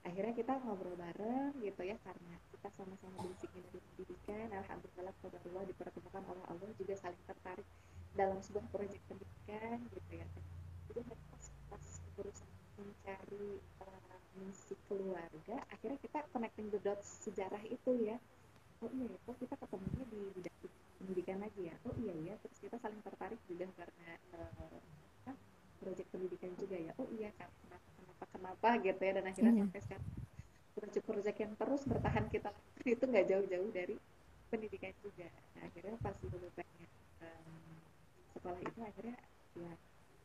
Akhirnya kita ngobrol bareng gitu ya, karena kita sama-sama basicnya dari pendidikan. Alhamdulillah Qadarullah dipertemukan oleh Allah, juga saling tertarik dalam sebuah proyek pendidikan gitu ya. Jadi pas berusaha mencari uh, misi keluarga, akhirnya kita connecting the dots sejarah itu ya. Oh iya, kok kita ketemunya di bidang pendidikan lagi ya. Oh iya ya, terus kita saling tertarik juga karena uh, nah, proyek pendidikan juga ya. Oh iya, karena kenapa kenapa gitu ya, dan akhirnya mm-hmm. sampai sekarang proyek-proyek yang terus bertahan kita itu nggak jauh-jauh dari pendidikan juga. Nah, akhirnya pas dulu pengen um, sekolah itu akhirnya ya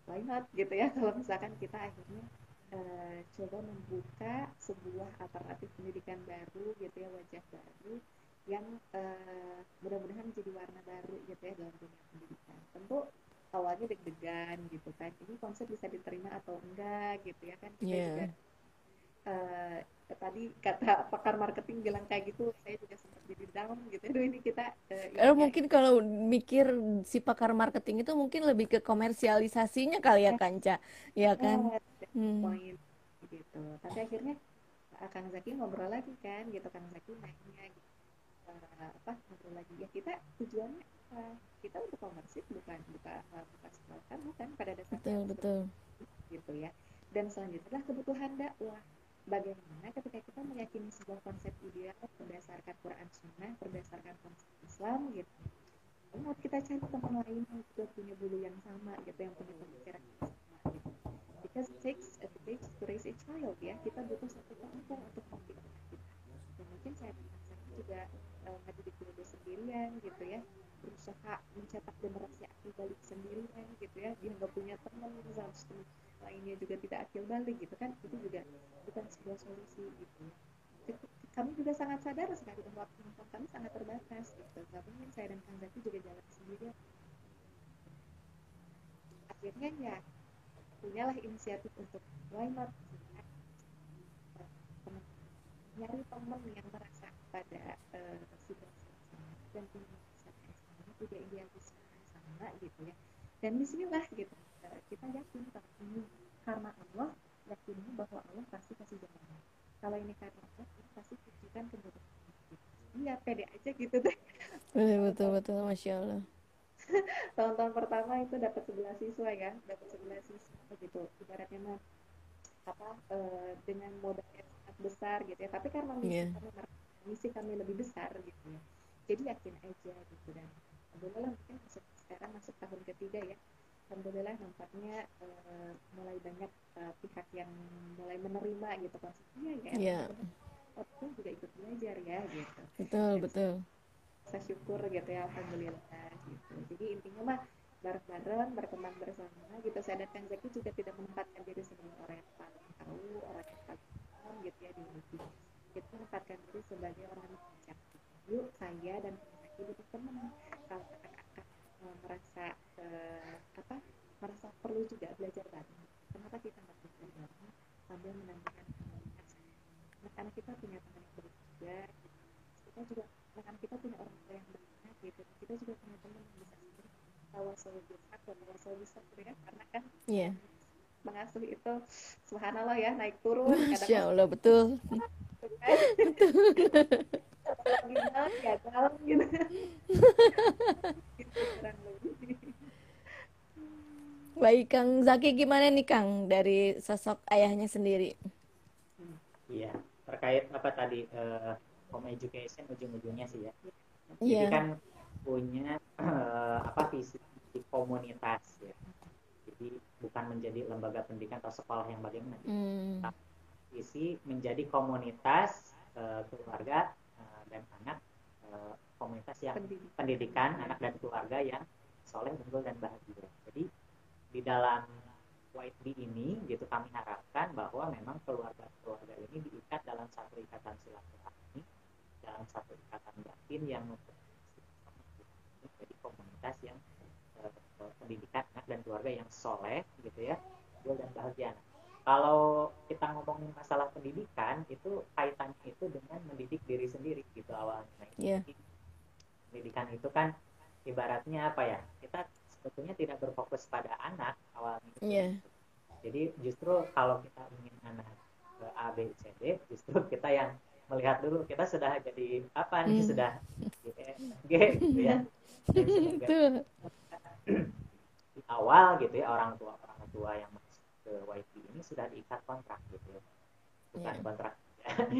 why not gitu ya, kalau misalkan kita akhirnya uh, coba membuka sebuah alternatif pendidikan baru gitu ya, wajah baru yang uh, mudah-mudahan menjadi warna baru gitu ya dalam dunia pendidikan. Tentu awalnya deg-degan gitu kan, ini konsep bisa diterima atau enggak gitu ya kan, kita yeah. juga uh, tadi kata pakar marketing bilang kayak gitu, saya juga sempat jadi down gitu. Aduh ini kita uh, mungkin kalau mikir si pakar marketing itu mungkin lebih ke komersialisasinya kali ya Kanca, ya kan? Hmm. Point gitu. Tapi akhirnya Kang Zaki ngobrol lagi kan, gitu Kang Zaki nanya gitu. Uh, apa ngobrol lagi ya, kita tujuannya uh, kita untuk komersil bukan buka uh, buka sekolah kan, bukan pada dasarnya betul betul gitu ya. Dan selanjutnya adalah kebutuhan dakwah. Bagaimana ketika kita meyakini sebuah konsep ideal berdasarkan Quran Sunnah, berdasarkan konsep Islam gitu. Lalu kita cari teman lain yang juga punya bulu yang sama gitu, yang punya pemikiran yang sama gitu. Because it takes a village to raise a child ya, kita butuh satu kelompok untuk membimbing kita. Dan mungkin saya juga uh, ngaji di kuliah sendirian gitu ya, berusaha mencetak generasi akil balik sendirian gitu ya, dia nggak punya teman misalnya lainnya juga tidak akil balik gitu kan, itu juga bukan sebuah solusi gitu. Kami juga sangat sadar sekali bahwa kemampuan kami sangat terbatas gitu. Gak mungkin saya dan Kang Zaki juga jalan sendiri. Akhirnya ya punyalah inisiatif untuk why not nyari teman yang merasa pada uh, situasi sama dan punya kesadaran sama, punya idealisme sama gitu ya. Dan disinilah gitu kita yakin kalau ini karena Allah, yakinnya bahwa Allah pasti kasih jalan. Kalau ini karena Allah, ini pasti tunjukkan kebetulan. Iya, pede aja gitu deh. Betul-betul, Masya Allah. Tahun-tahun pertama itu dapat sebelah siswa ya, dapat sebelah siswa begitu. Ibaratnya apa, e, dengan modal yang sangat besar gitu ya, tapi karena misi, yeah. kami, misi kami lebih besar gitu ya, jadi yakin aja gitu. Dan alhamdulillah mungkin masuk, sekarang masuk tahun ketiga ya, alhamdulillah nampaknya uh, mulai banyak uh, pihak yang mulai menerima gitu konsepnya ya, yeah. Orang juga ikut belajar ya gitu. Betul, dan betul. Saya syukur gitu ya, alhamdulillah gitu. Jadi intinya mah bareng-bareng, berkembang bersama gitu. Saya dan Kang Zaki juga tidak menempatkan diri sebagai orang yang paling tahu, orang yang paling paham gitu ya di U N I P I. Kita menempatkan diri sebagai orang yang bijak. Yuk saya dan Kang Zaki itu teman. Kalau anak-anak merasa eh, apa? merasa perlu juga belajar bareng. Kenapa kita nggak belajar bareng? Sambil menambahkan anak-anak. Anak-anak kita punya teman yang baik juga. Kita juga anak-anak kita punya orang tua yang benar gitu. Kita juga punya teman yang bisa tawasul bilhaq dan tawasul bisabr ya, karena kan yeah. mengasuh itu subhanallah ya, naik turun. Masya Allah, betul. Betul. Gimana ya, dalam gitu. Baik, Kang Zaki gimana nih Kang dari sosok ayahnya sendiri? Iya, yeah, terkait apa tadi uh, home education ujung-ujungnya sih ya. Yeah. Jadi kan punya uh, apa visi komunitas ya, jadi bukan menjadi lembaga pendidikan atau sekolah yang bagaimana, mm. visi menjadi komunitas uh, keluarga uh, dan anak, uh, komunitas yang pendidikan. pendidikan anak dan keluarga yang soleh, unggul dan bahagia. Jadi di dalam WhiteBee ini gitu kami harapkan bahwa memang keluarga-keluarga ini diikat dalam satu ikatan silaturahmi, dalam satu ikatan batin yang jadi komunitas yang uh, pendidikan anak dan keluarga yang soleh gitu ya, dan bahagia. Kalau kita ngomongin masalah pendidikan itu kaitannya itu dengan mendidik diri sendiri gitu awalnya. Yeah. Pendidikan itu kan ibaratnya apa ya? Kita sebetulnya tidak berfokus pada anak awalnya. Yeah. Jadi justru kalau kita ingin anak A, B, C, D, justru kita yang melihat dulu kita sudah jadi apa nih, mm. sudah G, G gitu ya. Di awal gitu ya, orang tua orang tua yang masuk ke WhiteBee ini sudah diikat kontrak gitu ya, bukan yeah. kontrak ya, tapi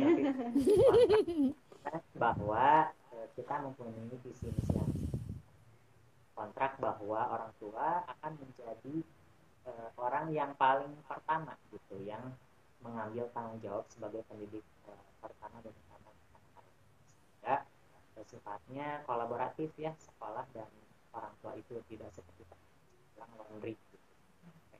kontrak bahwa kita mempunyai visi misi, kontrak bahwa orang tua akan menjadi uh, orang yang paling pertama gitu, yang mengambil tanggung jawab sebagai pendidik uh, pertama dan utama ya. Sifatnya kolaboratif ya, sekolah dan orang tua itu tidak seperti orang laundry gitu.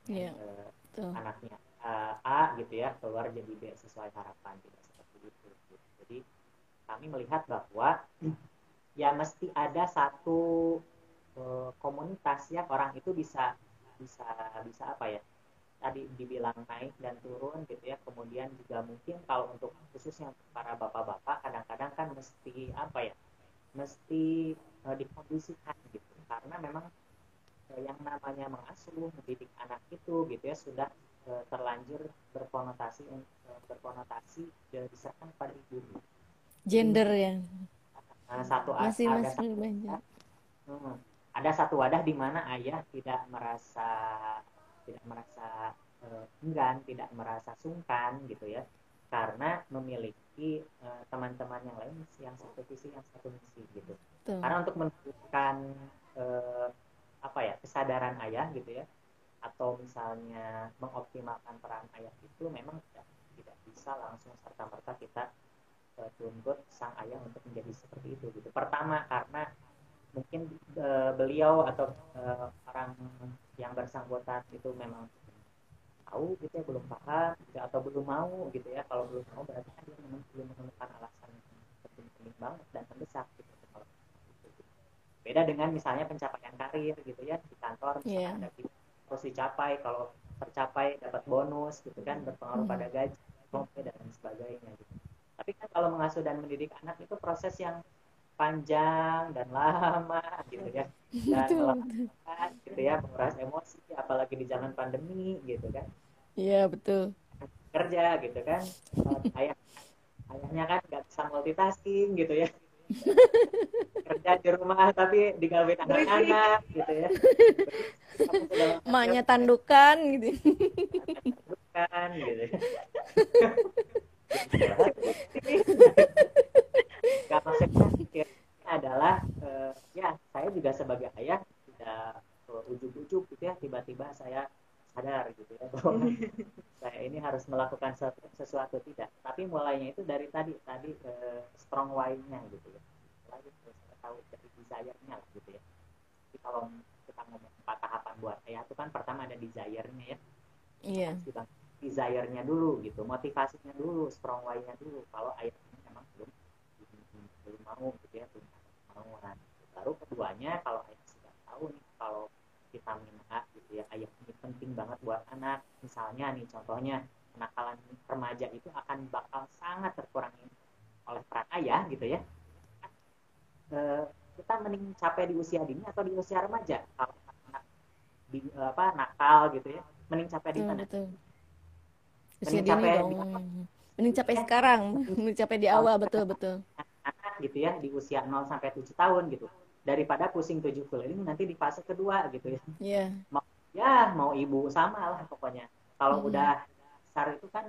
Pengen, yeah. uh, so. anaknya uh, A gitu ya, keluar jadi B sesuai harapan, tidak seperti itu gitu. Jadi kami melihat bahwa ya mesti ada satu uh, komunitas ya, orang itu bisa bisa bisa apa ya tadi dibilang naik dan turun gitu ya. Kemudian juga mungkin kalau untuk khususnya para bapak-bapak kadang-kadang kan mesti apa ya, mesti uh, dikondisikan gitu, karena memang uh, yang namanya mengasuh mendidik anak itu gitu ya sudah uh, terlanjur berkonotasi uh, berkonotasi uh, diserahkan pada ibu gender ya. Nah, satu masih, ada masih satu wadah, hmm, ada satu wadah di mana ayah tidak merasa tidak merasa uh, enggan, tidak merasa sungkan gitu ya, karena memiliki uh, teman-teman yang lain yang satu visi, yang satu misi gitu. Tuh. Karena untuk menunjukkan uh, apa ya kesadaran ayah gitu ya, atau misalnya mengoptimalkan peran ayah itu memang tidak, tidak bisa langsung serta-merta kita uh, tuntut sang ayah untuk menjadi seperti itu gitu. Pertama karena mungkin uh, beliau atau uh, orang yang bersangkutan itu memang tahu gitu ya, belum paham gitu, atau belum mau gitu ya. Kalau belum mau berarti kan dia memang belum menemukan alasan penting banget dan mendesak gitu. Beda dengan misalnya pencapaian karir gitu ya, di kantor yeah. ada gitu, harus dicapai, kalau tercapai dapat bonus gitu kan, berpengaruh mm. pada gaji, kompe dan sebagainya gitu. Tapi kan kalau mengasuh dan mendidik anak itu proses yang panjang dan lama gitu ya, dan melakukan gitu ya menguras emosi apalagi di zaman pandemi gitu kan. Iya betul, kerja gitu kan, ayah ayahnya kan nggak bisa multitasking gitu ya, kerja di rumah tapi digawain anak-anak gitu ya, emaknya tandukan gitu, tandukan gitu ya. Gak masuk pikir adalah eh, ya saya juga sebagai ayah tidak ujuk-ujuk gitu ya, tiba-tiba saya sadar gitu ya bahwa saya ini harus melakukan sesuatu, tidak, tapi mulainya itu dari tadi tadi eh, strong why-nya gitu ya, lalu saya tahu dari desire-nya lah gitu ya. Jadi kalau kita ngomong empat tahapan buat ayah itu kan pertama ada desire-nya ya, iya yeah. Desire-nya dulu gitu, motivasinya dulu, strong why-nya dulu. Kalau ayah ini memang belum belum mau gitu ya, belum mau kan. Baru keduanya kalau ayah sudah tahu nih kalau vitamin A gitu ya, ayah ini penting banget buat anak. Misalnya nih contohnya kenakalan remaja itu akan bakal sangat terkurangi oleh peran ayah gitu ya. E, kita mending capek di usia dini atau di usia remaja? Kalau anak di, apa nakal gitu ya, mending capek di mana? Hmm, usia dini dong. Di, mending capek ya. Sekarang, mending capek di awal, betul-betul. Anak gitu ya, di usia nol sampai tujuh tahun gitu. Daripada pusing tujuh keliling nanti di fase kedua gitu ya. Iya. Yeah. Mau ya, mau ibu sama lah pokoknya. Kalau mm-hmm. udah besar itu kan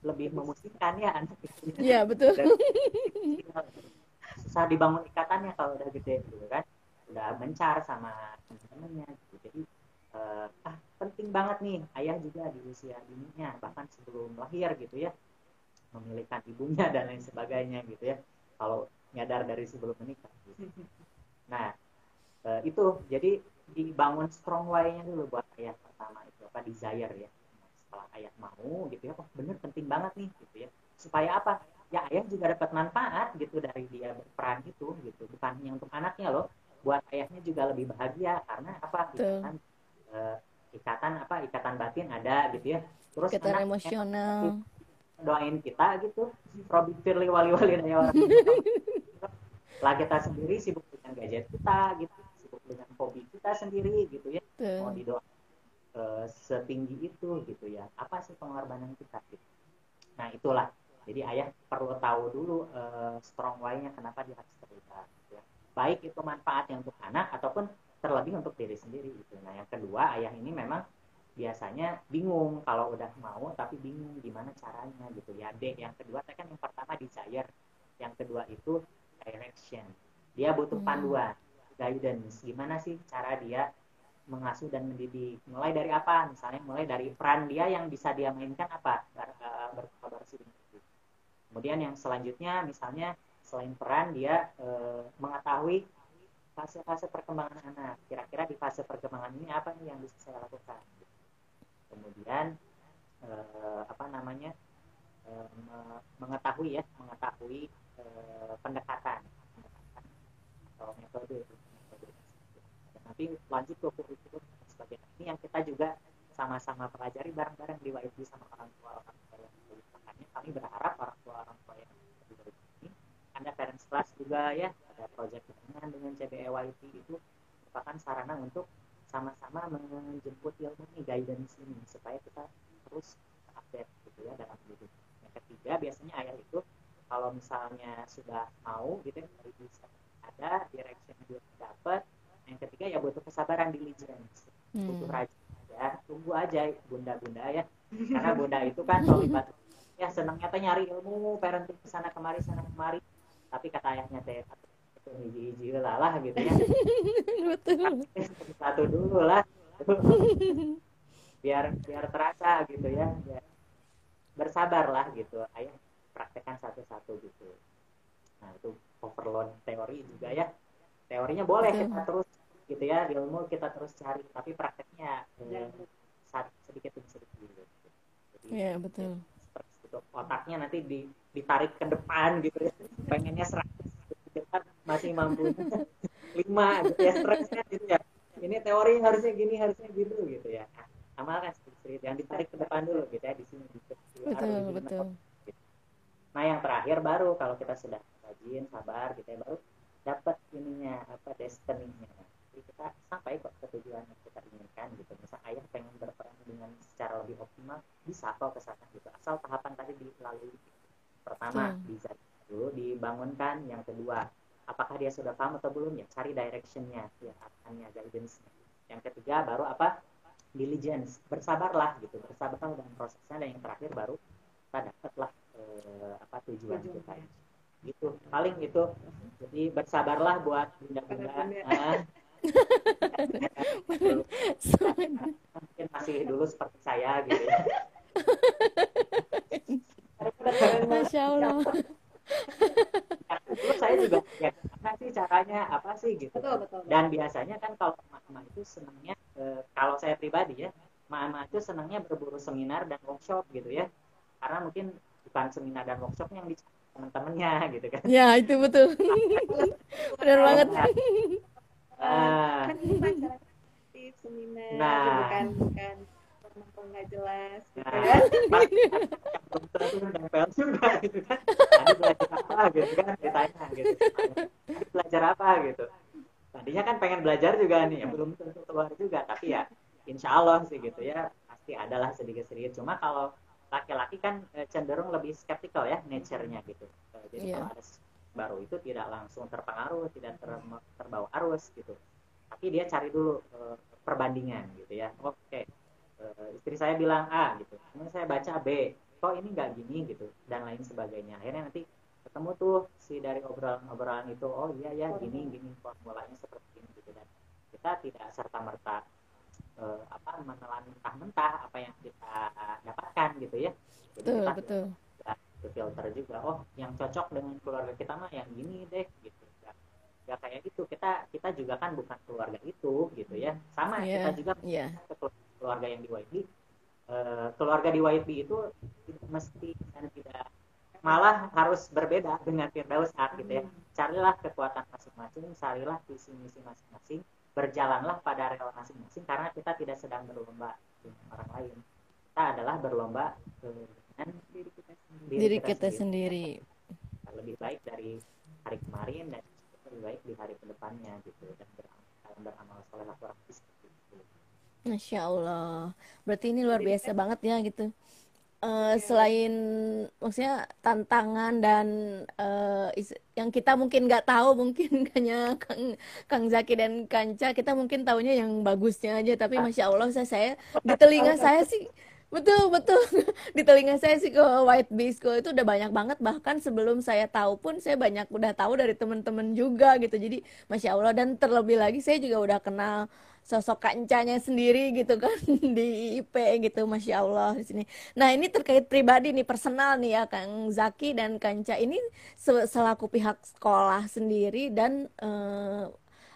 lebih memusingkan ya anak gitu. Iya, yeah, betul. Susah dibangun ikatannya kalau udah gede gitu kan. Udah mencar sama teman-temannya gitu. Jadi uh, ah, penting banget nih ayah juga di usia dininya, bahkan sebelum lahir gitu ya, memilihkan ibunya dan lain sebagainya gitu ya, kalau nyadar dari sebelum menikah gitu. Nah uh, itu jadi dibangun strong why-nya dulu buat ayah pertama itu apa desire ya. Setelah ayah mau gitu ya, oh bener penting banget nih gitu ya, supaya apa ya, ayah juga dapat manfaat gitu dari dia berperan itu gitu, bukan hanya untuk anaknya loh, buat ayahnya juga lebih bahagia karena apa kan ikatan apa ikatan batin ada gitu ya, terus ikatan emosional doain kita gitu, Robi Firly wali-wali nanya orang lah, kita sendiri sibuk dengan gadget kita gitu, sibuk dengan hobi kita sendiri gitu ya, tuh. Mau didoain uh, setinggi itu gitu ya, apa sih pengorbanan kita gitu. Nah itulah, jadi ayah perlu tahu dulu uh, strong why-nya kenapa dia harus terlibat gitu ya. Baik itu manfaatnya untuk anak ataupun terlebih untuk diri sendiri gitu. Nah yang kedua, ayah ini memang biasanya bingung kalau udah mau tapi bingung gimana caranya gitu ya. D yang kedua tadi kan yang pertama desire, yang kedua itu direction, dia butuh panduan, guidance, gimana sih cara dia mengasuh dan mendidik, mulai dari apa, misalnya mulai dari peran dia yang bisa dia mainkan apa, berkolaborasi dengan itu. Kemudian yang selanjutnya misalnya selain peran dia eh, mengetahui fase-fase perkembangan anak. Kira-kira di fase perkembangan ini apa nih yang bisa saya lakukan? Kemudian eh, apa namanya eh, mengetahui ya, mengetahui eh, pendekatan, pendekatan atau metode. Nanti lanjut ke kurikulum dan sebagainya. Ini yang kita juga sama-sama pelajari bareng-bareng di WhiteBee sama orang tua orang tua yang dulu. Makanya kami berharap orang tua orang tua yang dulu ini ada parents class juga ya. Proyek dengan dengan C B E WhiteBee itu merupakan sarana untuk sama-sama menjemput ilmu ini, guidance ini, supaya kita terus update gitu ya dalam hidup. Yang ketiga biasanya ayah itu kalau misalnya sudah mau gitu dari bisa ada direction dia dapat. Yang ketiga ya butuh kesabaran, diligence, hmm. butuh rajin ya, tunggu aja bunda-bunda ya, karena bunda itu kan terlibat ya, senangnya tuh nyari ilmu parenting kesana kemari sana kemari, tapi kata ayahnya teh hiji-hiji lah gitu ya. Betul. Satu dulu lah. Biar biar terasa gitu ya. Biar bersabarlah gitu. Ayah praktekkan satu-satu gitu. Nah, itu overload teori juga ya. Teorinya boleh betul. Kita terus gitu ya, ilmu kita terus cari, tapi prakteknya eh, sedikit demi sedikit gitu. Iya, betul. Seperti itu. Otaknya nanti di, ditarik ke depan gitu ya. Pengennya seratus masih mampu lima gitu ya, stresnya gitu ya, ini teori harusnya gini harusnya gitu gitu ya, amalkan sedikit yang ditarik ke depan dulu gitu ya, di sini gitu. Betul, betul. Gitu. Nah yang terakhir baru kalau kita sudah rajin sabar gitu ya, baru dapat ininya apa destiny-nya, jadi kita sampai kok ke tujuan yang kita inginkan gitu. Misal ayah pengen berperan dengan secara lebih optimal, bisa kok kesana gitu, asal tahapan tadi dilalui gitu. Pertama hmm. bisa dulu dibangunkan, yang kedua apakah dia sudah paham atau belum ya, cari direction-nya ya, artinya guidance-nya. Yang ketiga baru apa diligence, bersabarlah gitu, bersabarlah dalam prosesnya. Dan yang terakhir baru kita dapatlah e, eh, apa tujuan kita gitu, paling itu. Jadi bersabarlah buat bunda-bunda. Mungkin masih dulu seperti saya gitu. Masya Allah. Terus saya juga ya karena sih caranya apa sih gitu. Betul, betul, betul. Dan biasanya kan kalau emak-emak itu senangnya eh, kalau saya pribadi ya, emak-emak itu senangnya berburu seminar dan workshop gitu ya, karena mungkin bukan seminar dan workshop yang dicari teman-temannya gitu kan. Ya itu betul. Benar banget. Uh, kan bukan seminar, nah, bukan bukan ngomong nggak jelas gitu kan. Tadi belajar apa gitu kan, ditanya gitu. Tadi belajar apa gitu. Tadinya kan pengen belajar juga nih, ya, belum tentu keluar juga, tapi ya insya Allah sih gitu ya, pasti adalah sedikit-sedikit. Cuma kalau laki-laki kan cenderung lebih skeptikal ya nature-nya gitu. Jadi yeah. kalau ada baru itu tidak langsung terpengaruh, tidak ter terbawa arus gitu. Tapi dia cari dulu uh, perbandingan gitu ya. Oke, okay. uh, istri saya bilang A gitu, ini saya baca B, kok ini nggak gini gitu, dan lain sebagainya. Akhirnya nanti ketemu tuh si dari obrolan-obrolan itu, oh iya ya gini gini formulanya seperti ini gitu. Dan kita tidak serta merta Uh, apa menelan mentah-mentah apa yang kita uh, dapatkan gitu ya. Jadi betul, kita betul. Ya, filter juga, oh yang cocok dengan keluarga kita mah yang gini deh gitu. Gak, gak kayak gitu, kita kita juga kan bukan keluarga itu gitu ya. Sama yeah, kita juga yeah. keluarga yang di WhiteBee, uh, keluarga di WhiteBee itu tidak mesti dan tidak malah harus berbeda dengan Firdaus Ark gitu ya. Carilah kekuatan masing-masing, carilah visi misi masing-masing, berjalanlah pada rel masing-masing, karena kita tidak sedang berlomba dengan orang lain. Kita adalah berlomba dengan diri kita sendiri. Diri kita sendiri. sendiri. Lebih baik dari hari kemarin dan lebih baik di hari kedepannya gitu, dan beramal, beramal soleh lakukan seperti itu. Masya Allah. Berarti ini luar biasa jadi, banget ya gitu. Uh, selain maksudnya tantangan dan uh, is, yang kita mungkin nggak tahu, mungkin hanya Kang, Kang Zaki dan Kanca kita mungkin tahunya yang bagusnya aja, tapi masya Allah saya, saya di telinga saya sih betul betul di telinga saya sih ke WhiteBee School itu udah banyak banget, bahkan sebelum saya tahu pun saya banyak udah tahu dari teman-teman juga gitu. Jadi masya Allah, dan terlebih lagi saya juga udah kenal sosok kancanya sendiri gitu kan di I P gitu, masya Allah di sini. Nah ini terkait pribadi nih, personal nih ya Kang Zaki dan Kanca ini selaku pihak sekolah sendiri dan eh,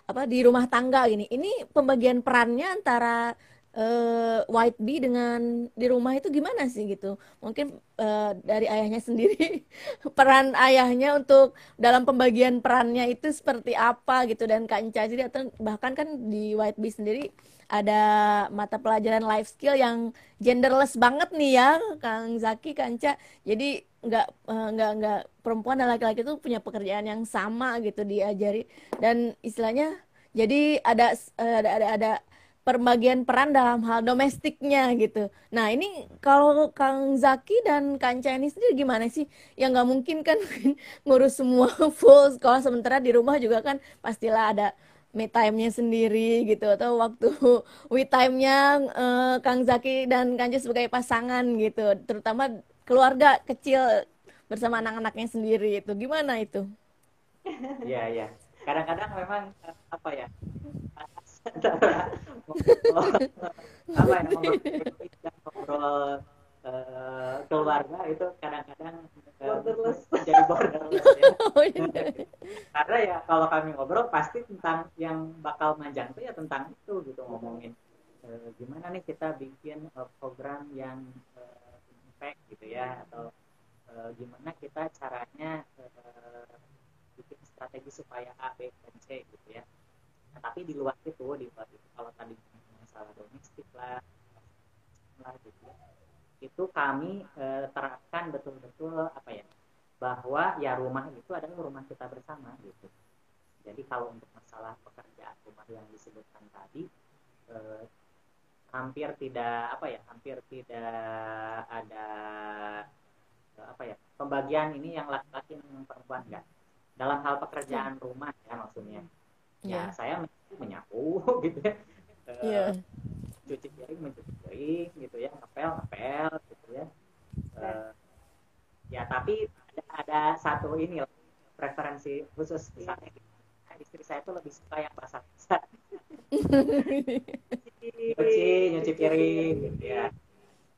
apa di rumah tangga gini. Ini pembagian perannya antara eh, WhiteBee dengan di rumah itu gimana sih gitu? Mungkin eh, dari ayahnya sendiri peran ayahnya untuk dalam pembagian perannya itu seperti apa gitu, dan Kanca jadi, atau bahkan kan di WhiteBee sendiri ada mata pelajaran life skill yang genderless banget nih ya Kang Zaki, Kanca. Jadi nggak nggak nggak perempuan dan laki-laki itu punya pekerjaan yang sama gitu diajari, dan istilahnya jadi ada ada ada, ada pembagian peran dalam hal domestiknya gitu. Nah ini kalau Kang Zaki dan Kanca ini sendiri gimana sih? Yang nggak mungkin kan ngurus semua full sekolah, sementara di rumah juga kan pastilah ada me time-nya sendiri gitu, atau waktu we time-nya eh, Kang Zaki dan Kanca sebagai pasangan gitu, terutama keluarga kecil bersama anak-anaknya sendiri itu gimana itu? Iya ya, kadang-kadang memang apa ya? Antara apa yang ngobrol uh, keluarga itu kadang-kadang uh, jadi borderless ya. Karena ya kalau kami ngobrol pasti tentang yang bakal manjang tuh ya tentang itu gitu, ngomongin uh, gimana nih kita bikin uh, program yang uh, impact gitu ya, atau uh, gimana kita caranya uh, bikin strategi supaya A, B, dan C gitu ya. Nah, tapi di luar itu, di luar itu kalau tadi masalah domestik lah, lah gitu, itu kami e, terapkan betul-betul apa ya, bahwa ya rumah itu adalah rumah kita bersama gitu. Jadi kalau untuk masalah pekerjaan rumah yang disebutkan tadi, e, hampir tidak apa ya, hampir tidak ada e, apa ya pembagian ini yang laki-laki yang perempuan enggak. Dalam hal pekerjaan rumah ya maksudnya. Ya, yeah. saya menyapu gitu ya, yeah. uh, cuci piring, mencuci piring gitu ya, ngepel, ngepel gitu ya. Uh, ya, satu ini loh, preferensi khusus misalnya. Istri saya tuh lebih suka yang basah-basah. Cuci, nyuci piring, gitu ya.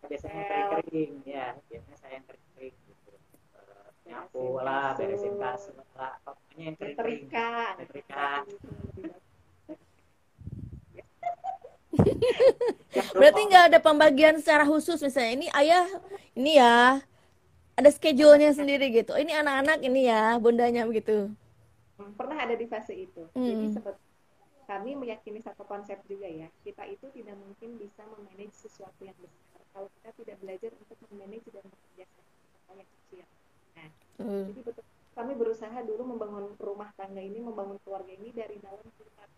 Biasanya piring-piring, ya. Biasanya saya yang piring-piring, gitu. Nyapu lah, beresin kasur lah, pokoknya yang piring-piring. Keterikan. Berarti nggak ada pembagian secara khusus, misalnya ini ayah, ini ya, ada schedule-nya sendiri gitu. Ini anak-anak, ini ya, bundanya begitu. Pernah ada di fase itu. Mm. Jadi sebetulnya kami meyakini satu konsep juga ya, kita itu tidak mungkin bisa memanage sesuatu yang besar kalau kita tidak belajar untuk memanage dan bekerja sama yang kecil. Nah, mm. jadi betul kami berusaha dulu membangun rumah tangga ini, membangun keluarga ini dari dalam keluar,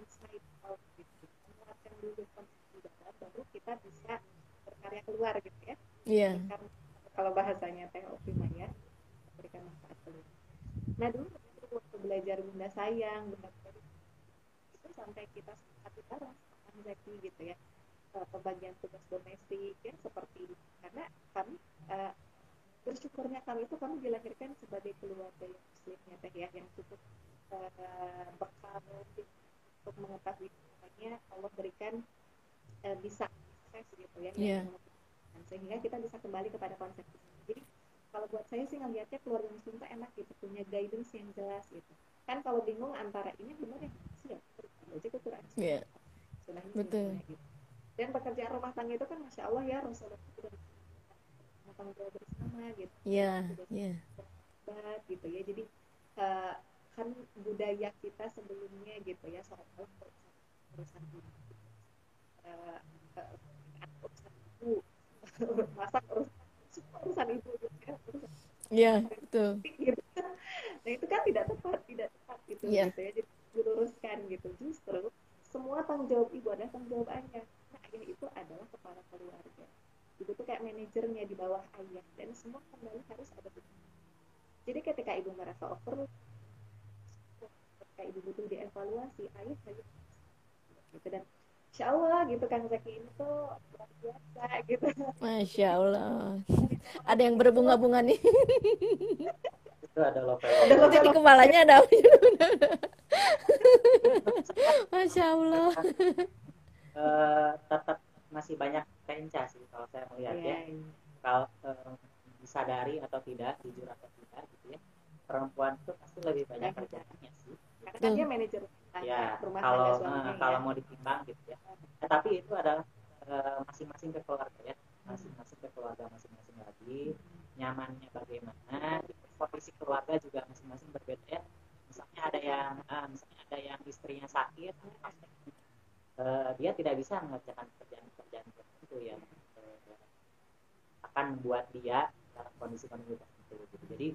inside out gitu. Menguatkan dulu konsep di dalam, baru kita bisa berkarya keluar gitu ya. Iya. Yeah. Kalau bahasanya Teh Optima ya, berikan manfaat keluar. Nah dulu waktu belajar bunda sayang, bunda sayang itu sampai kita satu barang sama Zaki gitu ya, pembagian tugas domestik ya seperti, karena kami uh, bersyukurnya kami itu kami dilahirkan sebagai keluarga yang muslimnya teh ya, yang cukup uh, bekal untuk mengetahui makanya Allah berikan uh, bisa akses gitu ya, yeah. yang, sehingga kita bisa kembali kepada konsep itu. Jadi kalau buat saya sih ngelihatnya keluarga muslim tuh enak gitu, punya guidance yang jelas gitu. Kan kalau bingung antara ini benar ya, siap, aja ke Quran. Iya. Betul. Gitu. Dan pekerjaan rumah tangga itu kan masya Allah ya, Rasulullah sudah rumah tangga bersama gitu. Iya. Iya. Berat gitu ya. Jadi uh, kan budaya kita sebelumnya gitu ya, soal urusan uh, urusan ibu, masak urusan urusan ibu gitu ya. Iya, betul. Gitu. Nah, itu kan tidak tepat, tidak tepat gitu, yeah. gitu ya. Jadi diluruskan gitu. Justru semua tanggung jawab ibu adalah tanggung jawab ayah. Nah, ayah itu adalah kepala keluarga. Ibu itu kayak manajernya di bawah ayah dan semua kembali harus ada ibu. Jadi ketika ibu merasa overload, ketika ibu butuh dievaluasi, ayah harus gitu dan Masya Allah gitu Kang Zaki ini tuh luar biasa gitu. Masya Allah. Ada yang berbunga-bunga nih. Itu ada lopel-lopel. Jadi kepalanya ada. Masya Allah. Uh, tetap masih banyak penca sih kalau saya melihat yeah. ya. Kalau um, disadari atau tidak, jujur atau tidak gitu ya. Perempuan tuh pasti lebih banyak kerjaannya sih. Karena kan dia manajer ya, rumah tangga suaminya. Kalau ya. Mau ditimbang gitu ya. Nah, tapi itu adalah uh, masing-masing ke keluarga ya, masing-masing ke keluarga masing-masing lagi. Nyamannya bagaimana? Posisi keluarga juga masing-masing berbeda ya. Misalnya ada yang, uh, misalnya ada yang istrinya sakit, uh, dia tidak bisa mengerjakan pekerjaan-pekerjaan tertentu ya, uh, akan membuat dia dalam kondisi kondisi tertentu. Gitu. Jadi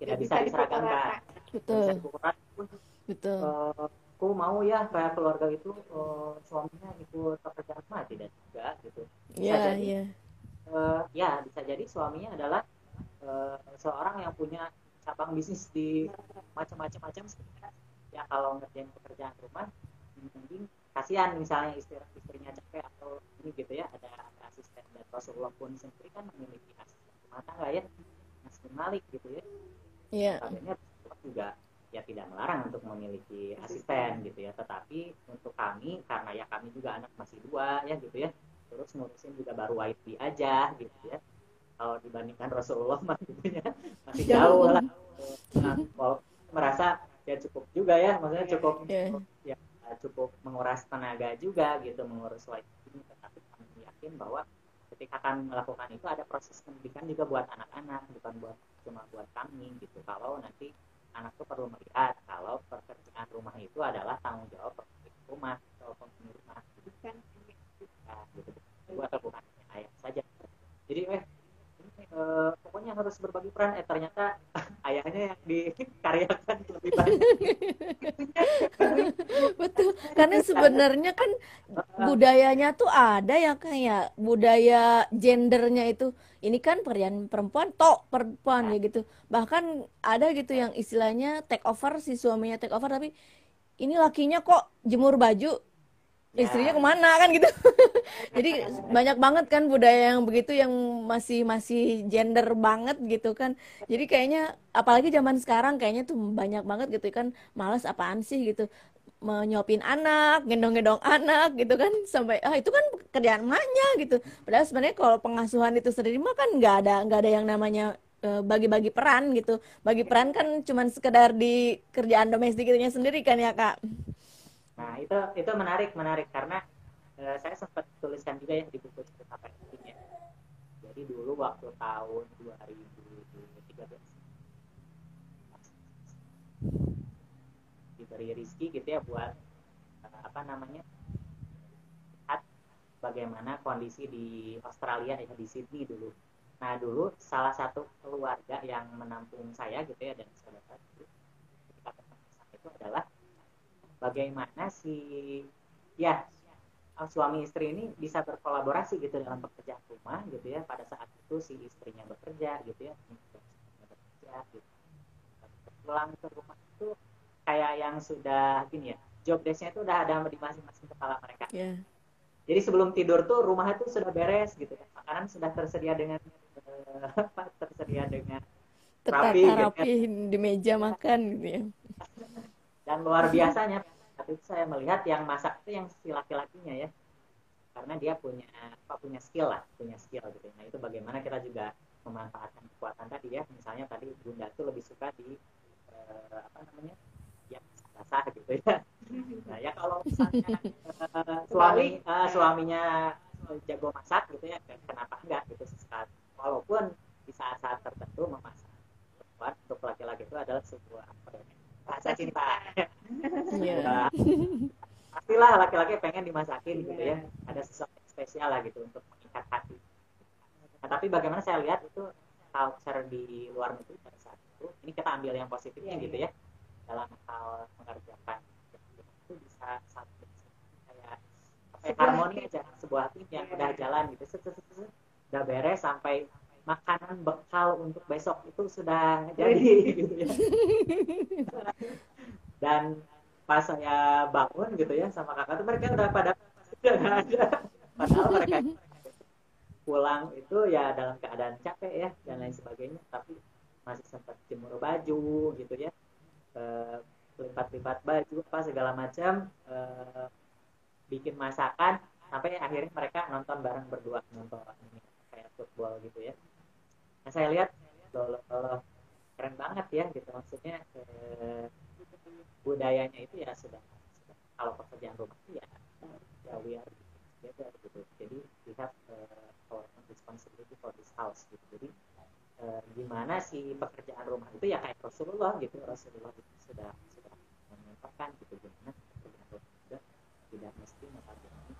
tidak bisa diseragamkan, betul. Bisa dikukuran pun. Betul. Uh, aku mau ya kayak keluarga itu uh, suaminya ikut pekerja rumah tidak juga gitu. Bisa yeah, jadi, yeah. Uh, ya bisa jadi suaminya adalah uh, seorang yang punya cabang bisnis di macam-macam-macam. Ya kalau ngerjain pekerjaan rumah, mending kasihan misalnya istri istrinya capek atau ini gitu ya. Ada, ada asisten dan Rasulullah pun sendiri kan memiliki asisten rumah tangga ya. Asisten Malik gitu ya. Iya. Yeah. Juga. Ya tidak melarang untuk memiliki asisten gitu ya, tetapi untuk kami karena ya kami juga anak masih dua ya gitu ya, terus ngurusin juga baru WhiteBee aja gitu ya. Kalau dibandingkan Rasulullah mah gitu ya, masih jauh lah. Nah, kalau merasa ya cukup juga ya, maksudnya cukup yeah. ya cukup menguras tenaga juga gitu mengurus WhiteBee, tetapi kami yakin bahwa ketika kami melakukan itu ada proses pendidikan juga buat anak-anak, bukan buat cuma buat kami gitu. Kalau nanti anak itu perlu melihat kalau pekerjaan rumah itu adalah tanggung jawab pemilik rumah atau pemilik rumah itu kan gitu atau bukan ayah saja. Jadi eh ini, eh, pokoknya harus berbagi peran. Eh ternyata ayahnya yang dikaryakan lebih banyak. Betul. Karena sebenarnya kan budayanya tuh ada ya kayak budaya gendernya itu. Ini kan pekerjaan perempuan, tok perempuan ya gitu. Bahkan ada gitu yang istilahnya take over, si suaminya take over tapi ini lakinya kok jemur baju. ya. Istrinya kemana kan gitu. Jadi banyak banget kan budaya yang begitu yang masih masih gender banget gitu kan. Jadi kayaknya apalagi zaman sekarang kayaknya tuh banyak banget gitu kan, malas apaan sih gitu, menyopin anak, gendong-gendong anak gitu kan, sampai ah itu kan kerjaan emaknya gitu. Padahal sebenarnya kalau pengasuhan itu sendiri mah kan nggak ada nggak ada yang namanya bagi-bagi peran gitu. Bagi peran kan cuman sekedar di kerjaan domestiknya sendiri kan ya Kak. Nah itu itu menarik menarik karena uh, saya sempat tuliskan juga ya di buku cerita parenting. Jadi dulu waktu tahun dua ribu tiga belas diberi rizki gitu ya buat uh, apa namanya lihat bagaimana kondisi di Australia ya, di Sydney dulu. Nah dulu salah satu keluarga yang menampung saya gitu ya dan saudara itu itu adalah bagaimana si ya suami istri ini bisa berkolaborasi gitu dalam pekerjaan rumah gitu ya. Pada saat itu si istrinya bekerja gitu ya, bekerja gitu. Pulang ke rumah itu kayak yang sudah gini ya, job desk-nya itu udah ada di masing-masing kepala mereka. Yeah. Jadi sebelum tidur tuh rumah itu sudah beres gitu ya, makanan sudah tersedia dengan apa tersedia dengan rapi, rapi gitu, di meja makan gitu ya. Dan luar biasanya tapi saya melihat yang masak itu yang si laki-lakinya ya, karena dia punya apa punya skill lah punya skill gitu. Nah itu bagaimana kita juga memanfaatkan kekuatan tadi ya, misalnya tadi Bunda tuh lebih suka di eh, apa namanya ya basah gitu ya. Nah ya kalau misalnya eh, suami eh, suaminya jago masak gitu ya, kenapa enggak gitu sesaat, walaupun di saat-saat tertentu memasak buat untuk laki-laki itu adalah sebuah apa ya rasa cinta. Yeah. Pastilah laki-laki pengen dimasakin gitu ya, ada sesuatu yang spesial lah gitu untuk mengikat hati. Nah, tapi bagaimana saya lihat itu culture di luar negeri pada saat itu, ini kita ambil yang positifnya yeah, gitu yeah. ya, dalam hal mengerjakan itu bisa satu kayak ya, harmoni aja, sebuah tim yang yeah. udah jalan gitu, udah beres sampai makanan bekal untuk besok itu sudah jadi gitu ya. Dan pas saya bangun gitu ya sama kakak tuh mereka udah pada sudah ada, padahal mereka pulang itu ya dalam keadaan capek ya dan lain sebagainya, tapi masih sempat jemur baju gitu ya, e, lipat-lipat baju apa segala macam, e, bikin masakan sampai akhirnya mereka nonton bareng berdua, nonton kayak football gitu ya. Nah, saya lihat loh, loh, keren banget ya gitu, maksudnya eh, budayanya itu ya sudah, sudah kalau pekerjaan rumah itu ya ya we are beda gitu, jadi we have uh, our responsibility for this house gitu. Jadi eh, gimana si pekerjaan rumah itu ya kayak Rasulullah gitu, Rasulullah itu sudah sudah menyampaikan gitu gimana pekerjaan rumah itu tidak mesti mengajarkan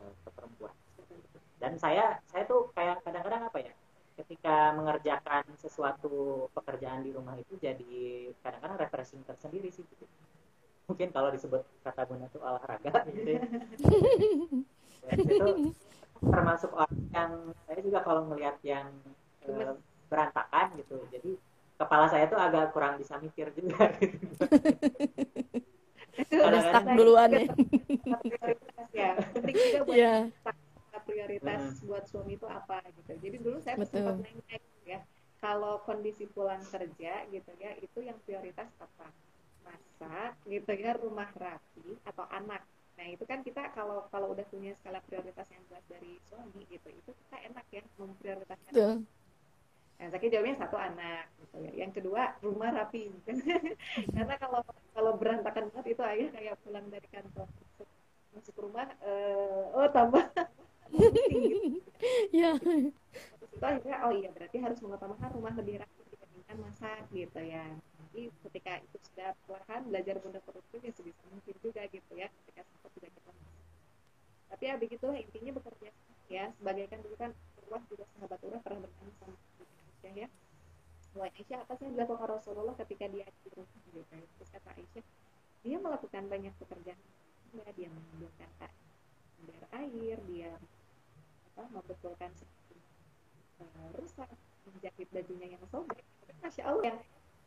uh, keperempuan. Dan saya saya tuh kayak kadang-kadang apa ya, ketika mengerjakan sesuatu pekerjaan di rumah itu jadi kadang-kadang refreshing tersendiri sih gitu. Mungkin kalau disebut kata Bunda tuh olahraga gitu ya. Itu termasuk orang yang saya juga kalau melihat yang eh, berantakan gitu, jadi kepala saya tuh agak kurang bisa mikir juga gitu. Udah stuck duluan ya. Ya penting juga buat yeah. prioritas buat suami itu apa gitu. Jadi dulu saya sempat nanya ya, kalau kondisi pulang kerja gitu ya, itu yang prioritas apa? Masak gitu ya, rumah rapi atau anak. Nah, itu kan kita kalau kalau udah punya skala prioritas yang jelas dari suami gitu, itu kita enak ya memprioritaskan. Betul. Nah, Zaki jawabnya satu anak gitu ya. Yang kedua, rumah rapi. Karena kalau kalau berantakan banget itu ayah kayak pulang dari kantor masuk rumah eh, oh tambah ya. Terus itu akhirnya oh iya berarti harus mengutamakan rumah lebih rapi dibandingkan masak gitu ya. Jadi ketika itu sudah perlahan belajar Bunda produktif ya sebisa mungkin juga gitu ya, ketika sempat sudah kita masak. Tapi ya begitulah intinya bekerja ya, sebagaikan dulu kan Urwah juga sahabat Urwah pernah bertanya sama Aisyah ya, wahai Aisyah apa sih yang dilakukan Rasulullah ketika dia di rumah gitu. Terus kata Aisyah dia melakukan banyak pekerjaan ya, dia mengambilkan sumber air, dia membetulkan uh, rusak, menjahit bajunya yang sobek. Masya Allah yang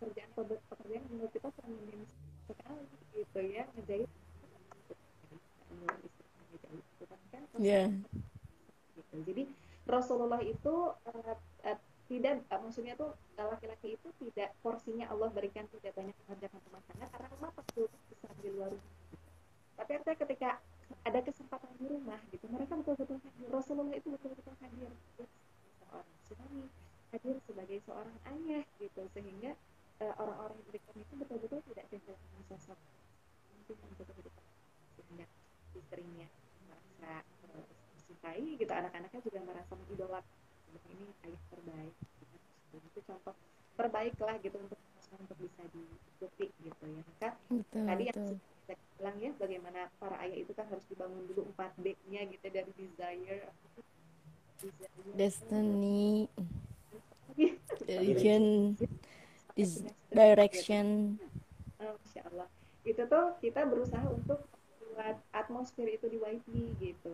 kerjaan pekerjaan menurut kita feminis sekali gitu ya, ngejahit Yeah. Jadi Rasulullah itu uh, uh, tidak, uh, maksudnya tuh laki-laki itu tidak, porsinya Allah berikan tidak banyak mengerjakan rumah tangga karena rumah pasti besar di luar rumah. Tapi artinya ketika ada kesempatan di rumah gitu, mereka betul-betul hadir. Rasulullah itu betul-betul hadir seorang suami, hadir sebagai seorang ayah gitu, sehingga uh, orang-orang yang berikan itu betul-betul tidak kehilangan sosok penting untuk kehidupan, sehingga istrinya merasa mencintai uh, gitu, anak-anaknya juga merasa mengidolakan ini ayah terbaik gitu. Itu contoh terbaik lah gitu untuk untuk bisa diikuti gitu ya. Maka betul, tadi betul. Yang saya bilang ya, bagaimana para ayah itu kan harus dibangun dulu empat D-nya gitu, dari desire, desire destiny, religion, is direction. Oh, Masya Allah, itu tuh kita berusaha untuk membuat atmosfer itu di WhiteBee gitu.